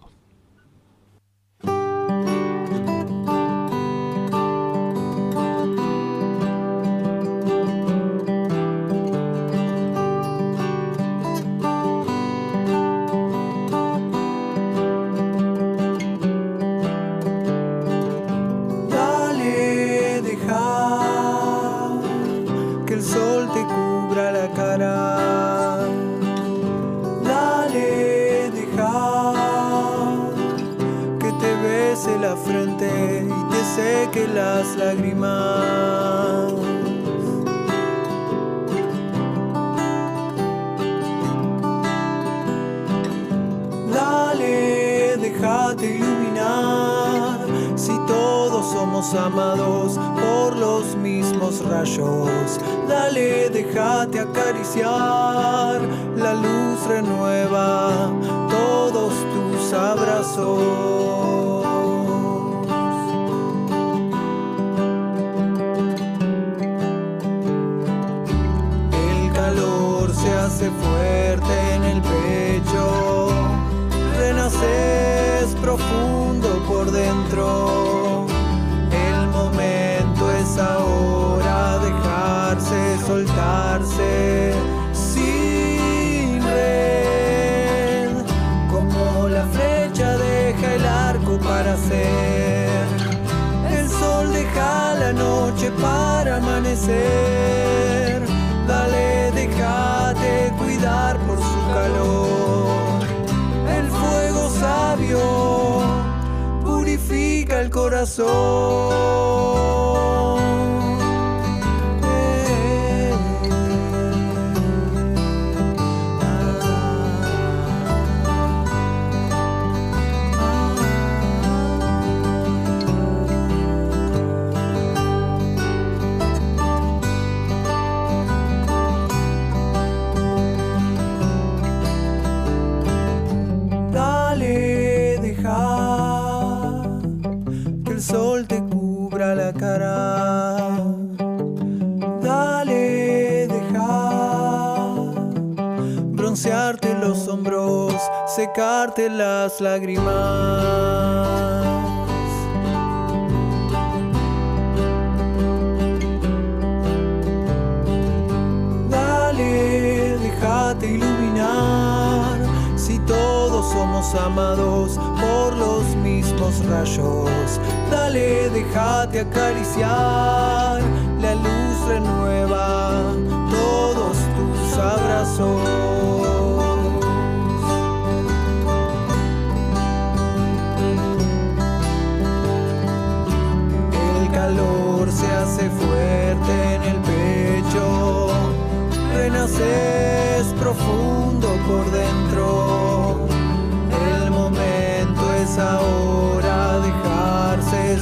Que las lágrimas dale, déjate iluminar. Si todos somos amados por los mismos rayos, dale, déjate acariciar. La luz renueva todos tus abrazos. Hace fuerte en el pecho, renaces profundo por dentro. El momento es ahora, dejarse, soltarse sin red, como la flecha deja el arco para ser. El sol deja la noche para amanecer. Dale, déjate cuidar por su calor. El fuego sabio purifica el corazón. Sol te cubra la cara, dale, deja broncearte los hombros, secarte las lágrimas. Dale, déjate iluminar. Si todos somos amados por los mismos rayos, dale, déjate acariciar. La luz renueva todos tus abrazos. El calor se hace fuerte en el pecho, renaces profundo por dentro.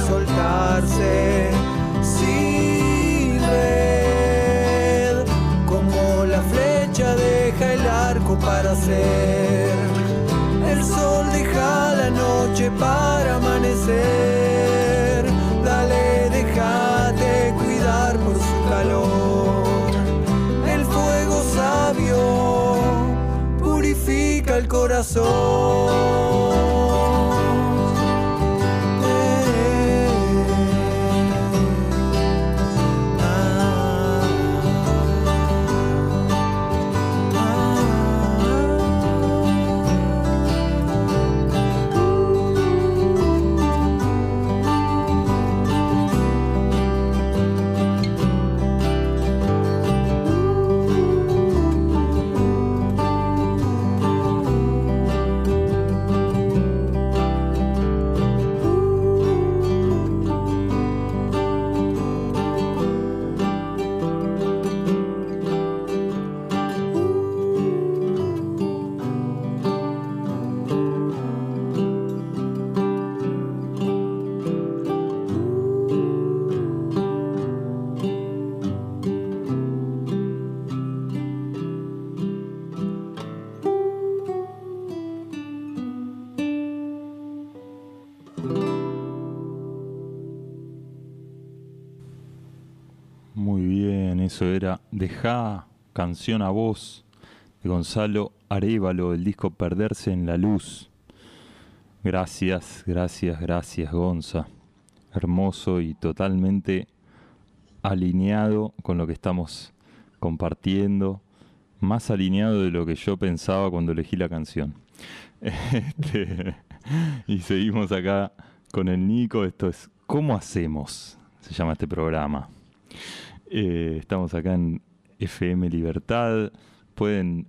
soltarse sin red, como la flecha deja el arco para ser, el sol deja la noche para amanecer, dale, déjate cuidar por su calor, el fuego sabio purifica el corazón. Eso era Dejá, canción a voz, de Gonzalo Arévalo, del disco Perderse en la Luz. Gracias, gracias, gracias, Gonza. Hermoso y totalmente alineado con lo que estamos compartiendo. Más alineado de lo que yo pensaba cuando elegí la canción. Y seguimos acá con el Nico. Esto es ¿Cómo hacemos? Se llama este programa. Estamos acá en FM Libertad. Pueden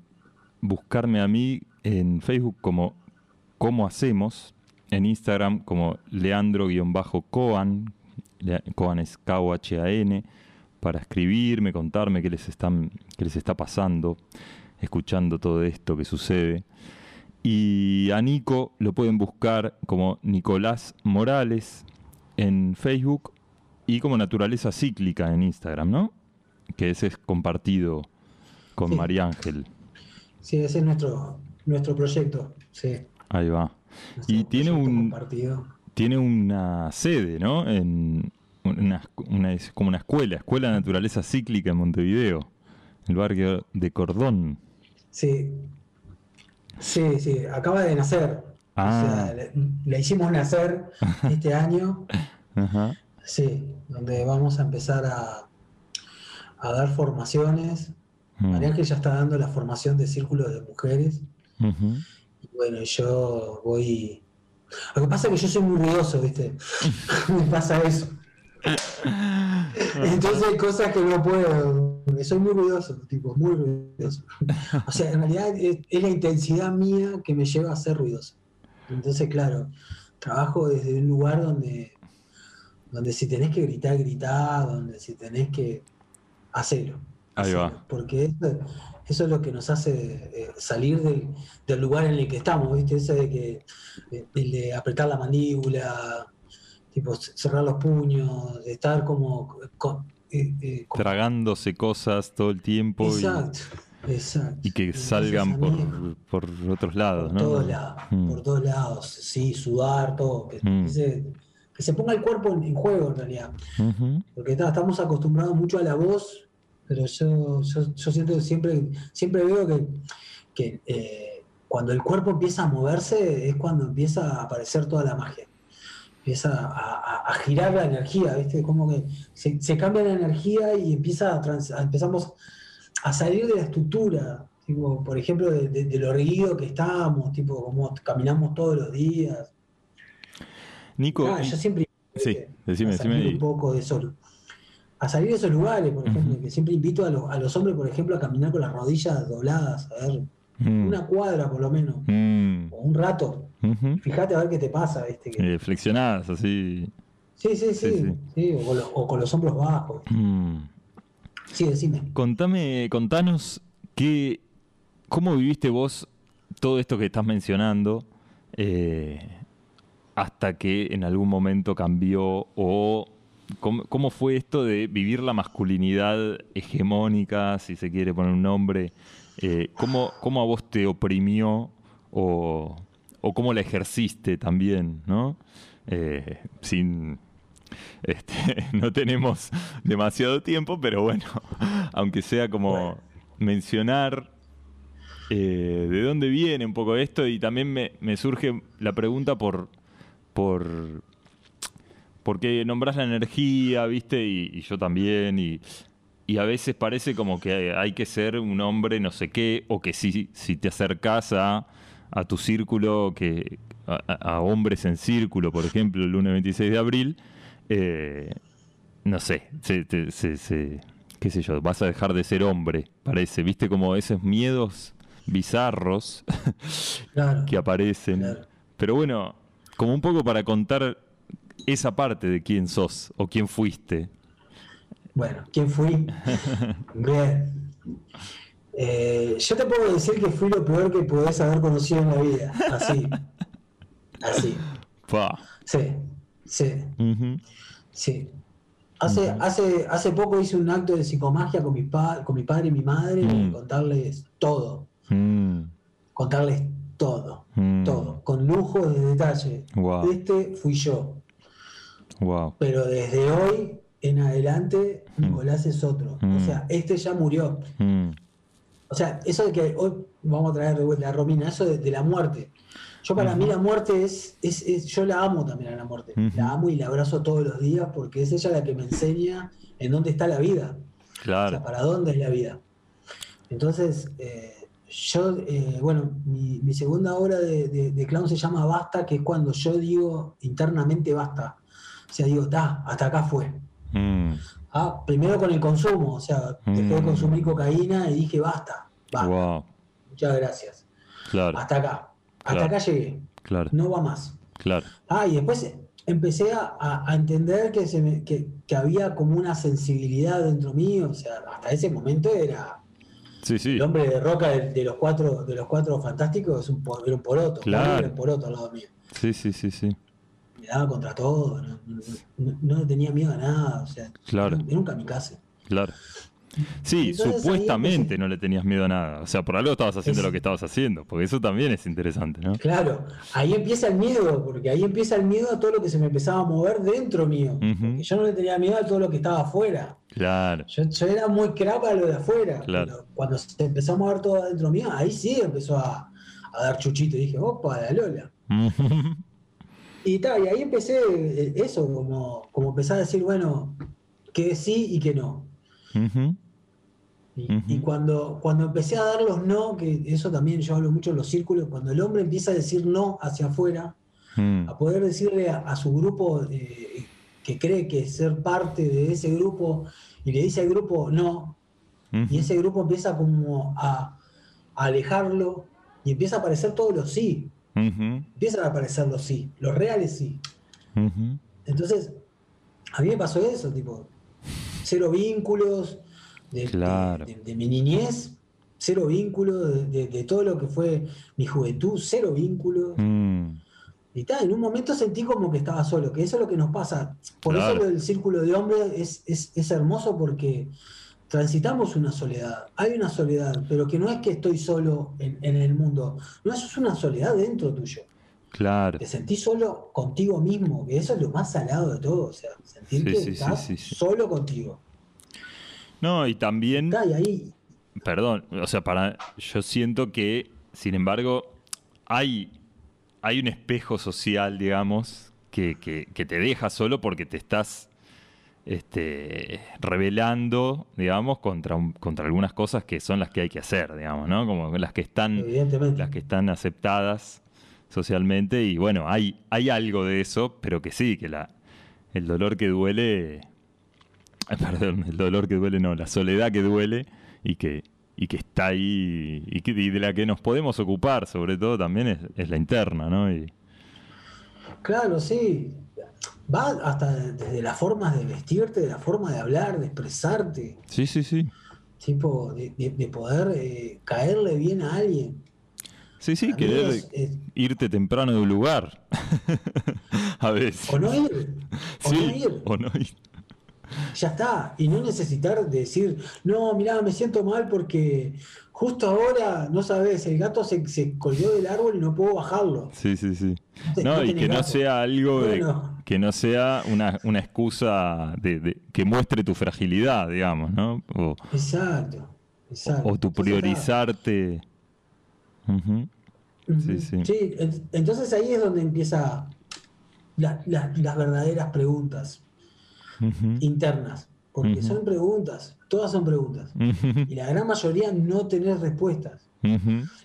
buscarme a mí en Facebook como ¿Cómo hacemos? En Instagram como Leandro-Coan. Coan es K-O-H-A-N. Para escribirme, contarme qué les está pasando, escuchando todo esto que sucede. Y a Nico lo pueden buscar como Nicolás Morales en Facebook. Y como Naturaleza Cíclica en Instagram, ¿no? Que ese es compartido con sí. María Ángel. Sí, ese es nuestro proyecto, sí. Ahí va. Y tiene una sede, ¿no? En es como una escuela de Naturaleza Cíclica en Montevideo, el barrio de Cordón. Sí, sí, sí, acaba de nacer. Ah. O sea, le hicimos nacer este año. Ajá. Sí, donde vamos a empezar a dar formaciones. María Ángel ya está dando la formación de círculos de mujeres. Y bueno, yo voy... Lo que pasa es que yo soy muy ruidoso, ¿viste? Me pasa eso. Entonces hay cosas que no puedo... Soy muy ruidoso, tipo, muy ruidoso. O sea, en realidad es la intensidad mía que me lleva a ser ruidoso. Entonces, claro, trabajo desde un lugar donde si tenés que gritar, gritá, donde si tenés que hacerlo. Ahí va. Porque eso es lo que nos hace salir del lugar en el que estamos, ¿viste? Ese de que de apretar la mandíbula, tipo cerrar los puños, de estar como... tragándose cosas todo el tiempo. Exacto, exacto. Y que salgan por otros lados, ¿no? Por todos lados, por todos lados, sí, sudar, todo. Que se ponga el cuerpo en juego, en realidad. Porque estamos acostumbrados mucho a la voz, pero yo siento que siempre veo que cuando el cuerpo empieza a moverse es cuando empieza a aparecer toda la magia. Empieza a girar la energía, ¿viste? Como que se cambia la energía y empezamos a salir de la estructura. Tipo, por ejemplo, de lo erguido que estamos, tipo, como caminamos todos los días. Nico, yo siempre invito un poco de eso, a salir de esos lugares, por ejemplo, que siempre invito a los hombres, por ejemplo, a caminar con las rodillas dobladas, a ver, una cuadra por lo menos, o un rato, fíjate a ver qué te pasa, ¿viste? Que... flexionadas, así. Sí, o con los hombros bajos. Sí, decime. Contanos cómo viviste vos todo esto que estás mencionando. hasta que en algún momento cambió? O ¿cómo fue esto de vivir la masculinidad hegemónica, si se quiere poner un nombre? ¿Cómo a vos te oprimió o cómo la ejerciste también, ¿no? No tenemos demasiado tiempo, pero bueno, aunque sea como mencionar de dónde viene un poco esto. Y también me surge la pregunta porque nombrás la energía, ¿viste? Y yo también, y a veces parece como que hay que ser un hombre no sé qué, o que si te acercás a tu círculo, a hombres en círculo, por ejemplo, el lunes 26 de abril, no sé, qué sé yo, vas a dejar de ser hombre, parece, ¿viste? Como esos miedos bizarros que aparecen. Claro. Pero bueno, como un poco para contar esa parte de quién sos o quién fuiste. Bueno, ¿quién fui? Bien. Yo te puedo decir que fui lo peor que podés haber conocido en la vida. Así. Así. Pa. Sí, sí. Uh-huh. Sí. Hace poco hice un acto de psicomagia con mi padre y mi madre, y contarles todo. Contarles todo. Todo. Con lujo de detalle. Wow. Este fui yo. Wow. Pero desde hoy en adelante, Nicolás es otro. O sea, este ya murió. O sea, eso de que hoy vamos a traer de vuelta a Romina, eso de la muerte. Yo para mí la muerte es yo la amo también a la muerte. La amo y la abrazo todos los días porque es ella la que me enseña en dónde está la vida. Claro. O sea, para dónde es la vida. Entonces, mi segunda obra de clown se llama Basta, que es cuando yo digo internamente basta. O sea, digo, hasta acá fue. Primero con el consumo, o sea, dejé de consumir cocaína y dije basta. Wow. Muchas gracias. Claro. Hasta acá. Hasta acá llegué. Claro. No va más. Claro. Y después empecé a entender que había como una sensibilidad dentro mío. O sea, hasta ese momento era el hombre de roca de los cuatro fantásticos, era un poroto. Claro. Era un poroto al lado mío. Sí. Me daba contra todo, no tenía miedo a nada, o sea, era un kamikaze. Claro. Sí, entonces, supuestamente ahí, no le tenías miedo a nada, o sea, por algo estabas haciendo lo que estabas haciendo, porque eso también es interesante, ¿no? Claro, ahí empieza el miedo, porque ahí empieza el miedo a todo lo que se me empezaba a mover dentro mío, porque yo no le tenía miedo a todo lo que estaba afuera. Claro. Yo era muy crapa lo de afuera, pero cuando se empezó a mover todo dentro mío, ahí sí empezó a dar chuchito, y dije, opa, la Lola. Y ahí empecé eso, como empecé a decir, bueno, que sí y que no. Y cuando empecé a dar los no, que eso también yo hablo mucho en los círculos, cuando el hombre empieza a decir no hacia afuera, a poder decirle a su grupo que cree que es ser parte de ese grupo, y le dice al grupo no, y ese grupo empieza como a alejarlo, y empieza a aparecer todos los sí. Empiezan a aparecer los sí, los reales sí. Entonces, a mí me pasó eso, tipo, cero vínculos de mi niñez, cero vínculos de todo lo que fue mi juventud, cero vínculos. En un momento sentí como que estaba solo, que eso es lo que nos pasa. Por eso el círculo de hombres es hermoso, porque transitamos una soledad, hay una soledad, pero que no es que estoy solo en el mundo, no, eso es una soledad dentro tuyo. Claro. Te sentís solo contigo mismo, que eso es lo más salado de todo, o sea, sentir que estás solo contigo. No, y también. Y ahí. Perdón, o sea, yo siento que, sin embargo, hay un espejo social, digamos, que te deja solo porque te estás revelando, digamos, contra algunas cosas que son las que hay que hacer, digamos, ¿no? Como las que están aceptadas socialmente, y bueno, hay algo de eso, pero que sí, que el dolor que duele, perdón, el dolor que duele no, la soledad que duele y que está ahí y de la que nos podemos ocupar, sobre todo también es la interna, ¿no? Claro, sí. Va hasta desde las formas de vestirte, de la forma de hablar, de expresarte. Sí. Tipo, de poder caerle bien a alguien. Sí, sí, querer irte temprano de un lugar. A veces. O no ir. O no ir. Ya está. Y no necesitar decir, no, mirá, me siento mal porque justo ahora, no sabes, el gato se colgó del árbol y no puedo bajarlo. Sí, sí, sí. No, y que no sea algo de... Bueno. Que no sea una excusa que muestre tu fragilidad, digamos, ¿no? O, exacto, exacto. O tu priorizarte. Uh-huh. Uh-huh. Sí, sí. Sí, entonces ahí es donde empiezan las verdaderas preguntas internas, porque son preguntas, todas son preguntas, y la gran mayoría no tenés respuestas,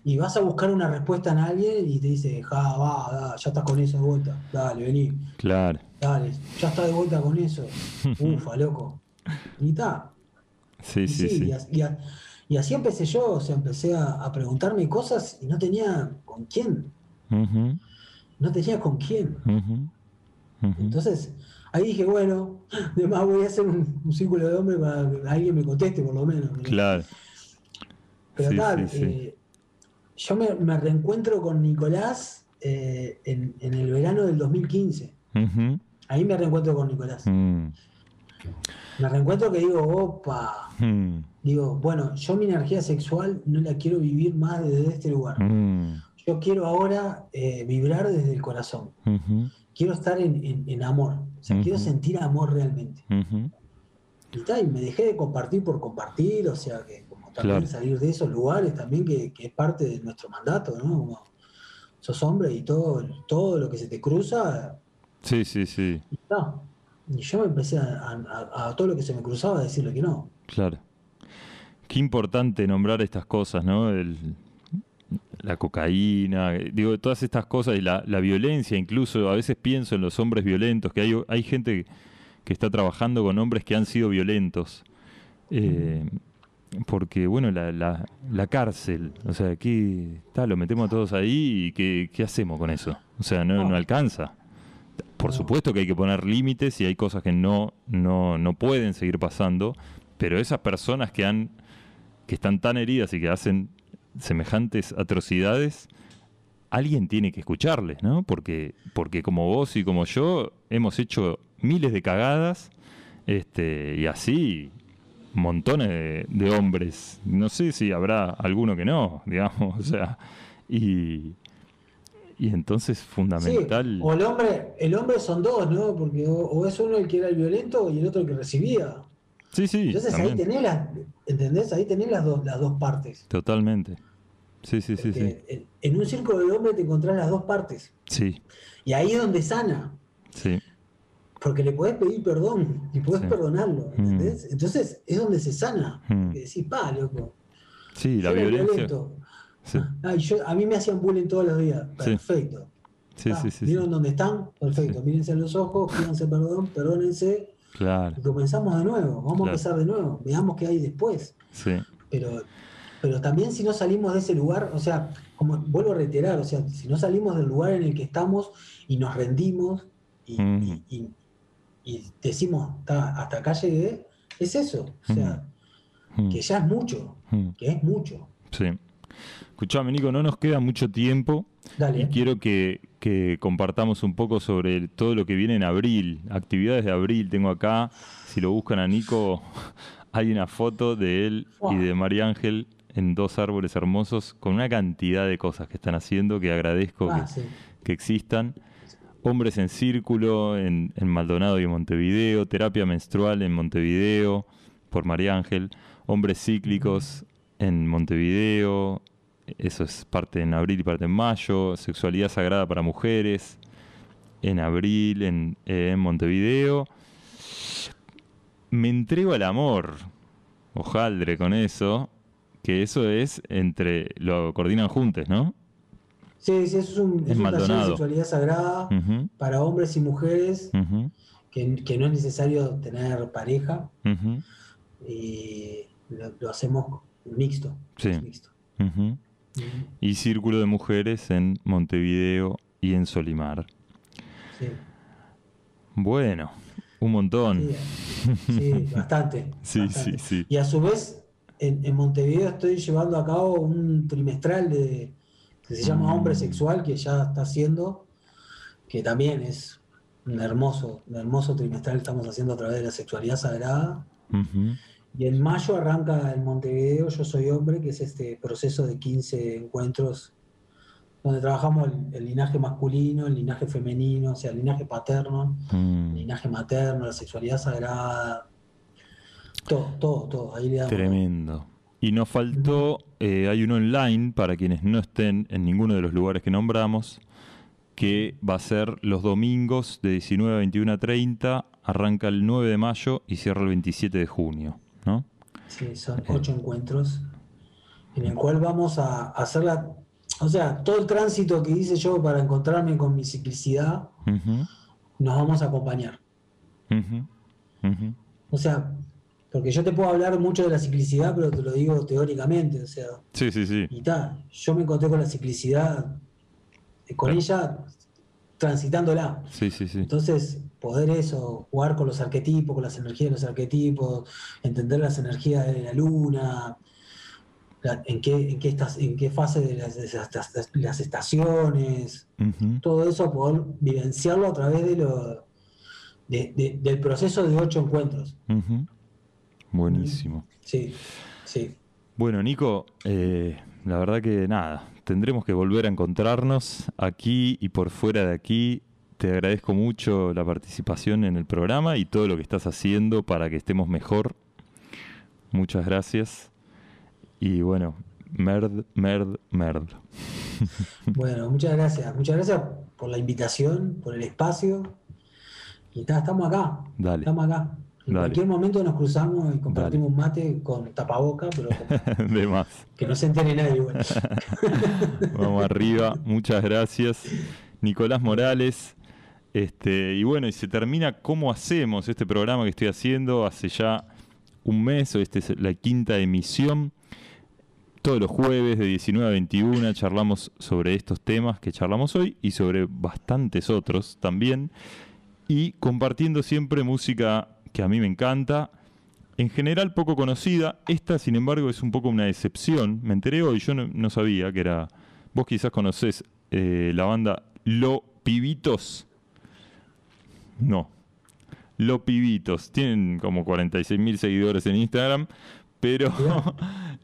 y vas a buscar una respuesta en alguien y te dice, ja, va, da, ya estás con eso de vuelta, dale, vení, claro, dale, ya estás de vuelta con eso, ufa, loco, y ta. Sí, y sí, sí, sí. Y así empecé yo, o sea, empecé a preguntarme cosas y no tenía con quién, no tenía con quién, entonces... Ahí dije, bueno, además voy a hacer un círculo de hombres para que alguien me conteste, por lo menos. Claro. Pero sí, tal, sí, sí. Yo me reencuentro con Nicolás en el verano del 2015. Ahí me reencuentro con Nicolás. Me reencuentro que digo, opa. Digo, bueno, yo mi energía sexual no la quiero vivir más desde este lugar. Yo quiero ahora vibrar desde el corazón. Quiero estar en amor. O sea, quiero sentir amor realmente. Y tal, y me dejé de compartir por compartir, o sea, que como también salir de esos lugares también que es parte de nuestro mandato, ¿no? Como sos hombre y todo lo que se te cruza. Sí, sí, sí. Y, no, y yo me empecé a todo lo que se me cruzaba a decirle que no. Claro. Qué importante nombrar estas cosas, ¿no? La cocaína, digo, todas estas cosas y la violencia, incluso a veces pienso en los hombres violentos, que hay gente que está trabajando con hombres que han sido violentos, porque bueno, la cárcel, o sea, aquí lo metemos a todos ahí y ¿qué hacemos con eso? O sea, no alcanza. Por supuesto que hay que poner límites y hay cosas que no pueden seguir pasando, pero esas personas que están tan heridas y que hacen semejantes atrocidades, alguien tiene que escucharles, ¿no? Porque como vos y como yo hemos hecho miles de cagadas, y así montones de hombres. No sé si habrá alguno que no, digamos, o sea, y entonces fundamental. Sí, o el hombre son dos, ¿no? Porque o es uno el que era el violento y el otro el que recibía. Sí, sí. Entonces también. Ahí tenés ¿entendés? Ahí tenés las dos partes. Totalmente. Sí, sí, sí, sí. En un circo del hombre te encontrás las dos partes. Sí. Y ahí es donde sana. Sí. Porque le podés pedir perdón y podés perdonarlo, ¿entendés? Entonces es donde se sana. Que decís, pa, loco. Sí, la violencia. Sí. Ah, a mí me hacían bullying todos los días. Perfecto. Sí, sí, sí. ¿Vieron dónde están? Perfecto. Sí. Mírense a los ojos, pídanse perdón, perdónense. Claro. Y comenzamos de nuevo, vamos a empezar de nuevo, veamos qué hay después. Sí. Pero también si no salimos de ese lugar, o sea, como vuelvo a reiterar, o sea, si no salimos del lugar en el que estamos y nos rendimos y decimos, hasta acá llegué, es eso, o sea, que ya es mucho, que es mucho. Sí. Escuchame, Nico, no nos queda mucho tiempo. Dale. Y quiero que compartamos un poco sobre todo lo que viene en abril, actividades de abril. Tengo acá, si lo buscan a Nico, hay una foto de él y de María Ángel en dos árboles hermosos con una cantidad de cosas que están haciendo, que agradezco que existan. Hombres en Círculo en Maldonado y en Montevideo, terapia menstrual en Montevideo por María Ángel, Hombres Cíclicos en Montevideo. Eso es parte en abril y parte en mayo. Sexualidad Sagrada para Mujeres en abril en Montevideo. Me entrego al amor, hojaldre con eso, que eso es lo coordinan juntos, ¿no? Sí, sí, eso es un taller de sexualidad sagrada para hombres y mujeres, que no es necesario tener pareja, y lo hacemos mixto. Sí. Es mixto. Y Círculo de Mujeres en Montevideo y en Solimar. Sí. Bueno, un montón. Sí, bastante. Sí, bastante. Sí, sí. Y a su vez, en Montevideo estoy llevando a cabo un trimestral de que se llama Hombre Sexual, que ya está haciendo, que también es un hermoso trimestral que estamos haciendo a través de la sexualidad sagrada. Uh-huh. Y en mayo arranca en Montevideo Yo Soy Hombre, que es este proceso de 15 encuentros donde trabajamos el linaje masculino, el linaje femenino, o sea, el linaje paterno, el linaje materno, la sexualidad sagrada, todo. Ahí le damos. Tremendo. Y nos faltó, hay uno online, para quienes no estén en ninguno de los lugares que nombramos, que va a ser los domingos de 19 a 21 a 30, arranca el 9 de mayo y cierra el 27 de junio, ¿no? Sí, son 8 encuentros, en el cual vamos a hacer la... O sea, todo el tránsito que hice yo para encontrarme con mi ciclicidad, nos vamos a acompañar. O sea, porque yo te puedo hablar mucho de la ciclicidad, pero te lo digo teóricamente, o sea. Sí, sí, sí. Y tal, yo me encontré con la ciclicidad, con ella, transitándola. Sí, sí, sí. Entonces, poder eso, jugar con los arquetipos, con las energías de los arquetipos, entender las energías de la luna... En qué fase de las estaciones, todo eso, poder vivenciarlo a través del proceso de 8 encuentros. Buenísimo. Sí, sí. Bueno, Nico, la verdad que nada, tendremos que volver a encontrarnos aquí y por fuera de aquí. Te agradezco mucho la participación en el programa y todo lo que estás haciendo para que estemos mejor. Muchas gracias. Y bueno, merd. Bueno, muchas gracias. Muchas gracias por la invitación, por el espacio. Y estamos acá. Dale. Estamos acá. En cualquier momento nos cruzamos y compartimos un mate con tapaboca, pero de más. Que no se entere nadie. Bueno. Vamos arriba. Muchas gracias. Nicolás Morales. Y bueno, y se termina cómo hacemos este programa que estoy haciendo hace ya un mes, o es la 5ª emisión. Todos los jueves de 19 a 21 charlamos sobre estos temas que charlamos hoy y sobre bastantes otros también. Y compartiendo siempre música que a mí me encanta, en general poco conocida. Esta, sin embargo, es un poco una excepción. Me enteré hoy, yo no sabía que era... Vos quizás conocés la banda Lo Pibitos. No. Lo Pibitos. Tienen como 46.000 seguidores en Instagram. Pero,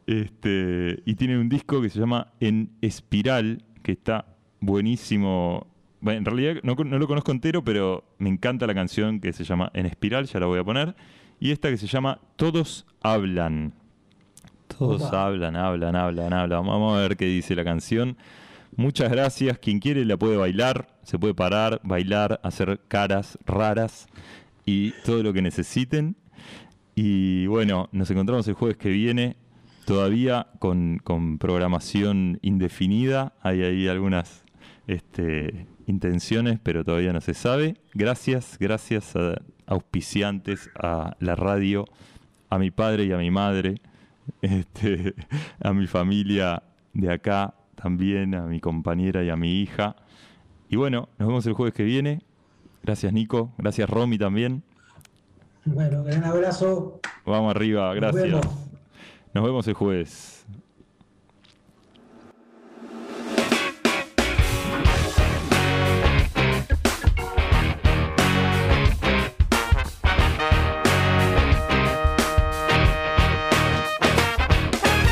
y tiene un disco que se llama En Espiral, que está buenísimo. Bueno, en realidad no lo conozco entero, pero me encanta la canción que se llama En Espiral, ya la voy a poner. Y esta que se llama Todos Hablan. Todos hablan. Vamos a ver qué dice la canción. Muchas gracias. Quien quiere la puede bailar, se puede parar, bailar, hacer caras raras y todo lo que necesiten. Y bueno, nos encontramos el jueves que viene, todavía con programación indefinida. Hay ahí algunas intenciones, pero todavía no se sabe. Gracias a auspiciantes, a la radio, a mi padre y a mi madre, a mi familia de acá también, a mi compañera y a mi hija. Y bueno, nos vemos el jueves que viene. Gracias, Nico. Gracias, Romy, también. Bueno, gran abrazo. Vamos arriba, gracias. Nos vemos el jueves.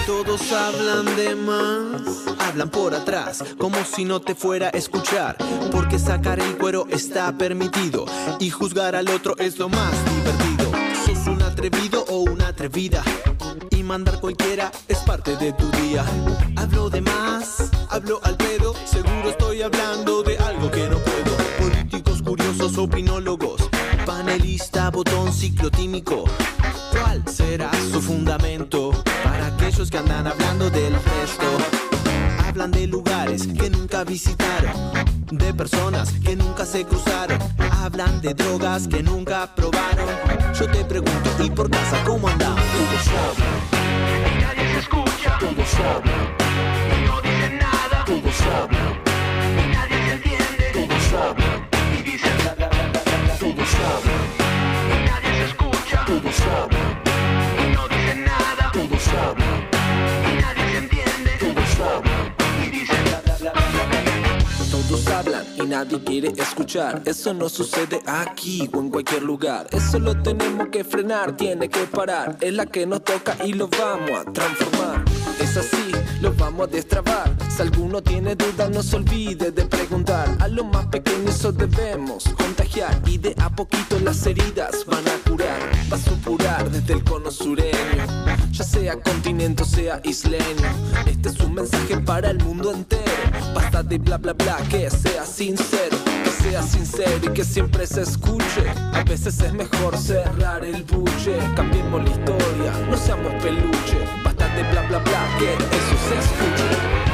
Todos hablan de más, hablan por atrás, como si no te fuera a escuchar, porque sacar el cuero está permitido y juzgar al otro es lo más divertido. Sos un atrevido o una atrevida y mandar cualquiera es parte de tu día. Hablo de más, hablo al pedo, seguro estoy hablando de algo que no puedo. Políticos, curiosos, opinólogos, panelista, botón ciclotímico. ¿Cuál será su fundamento para aquellos que andan hablando del resto? Hablan de lugares que nunca visitaron, de personas que nunca se cruzaron, hablan de drogas que nunca probaron. Yo te pregunto, ¿y por casa cómo andamos? Todos hablan y nadie se escucha. Todos hablan y no dicen nada. Todos hablan y nadie se entiende. Todos hablan y dicen la, la, la, la, la. Todos hablan y nadie se escucha. Todos hablan y no dicen nada. Todos hablan y nadie se entiende. Todos hablan. La, la, que nadie quiere escuchar. Eso no sucede aquí o en cualquier lugar. Eso lo tenemos que frenar, tiene que parar. Es la que nos toca y lo vamos a transformar. Es así, lo vamos a destrabar. Si alguno tiene dudas, no se olvide de preguntar. A los más pequeños eso debemos contagiar. Y de a poquito las heridas van a curar. Va a supurar desde el cono sureño, ya sea continente o sea isleño. Este es un mensaje para el mundo entero. Basta de bla bla bla, que sea sincero. Que sea sincero y que siempre se escuche. A veces es mejor cerrar el buche. Cambiemos la historia, no seamos peluche. Basta de bla bla bla, que eso se escuche.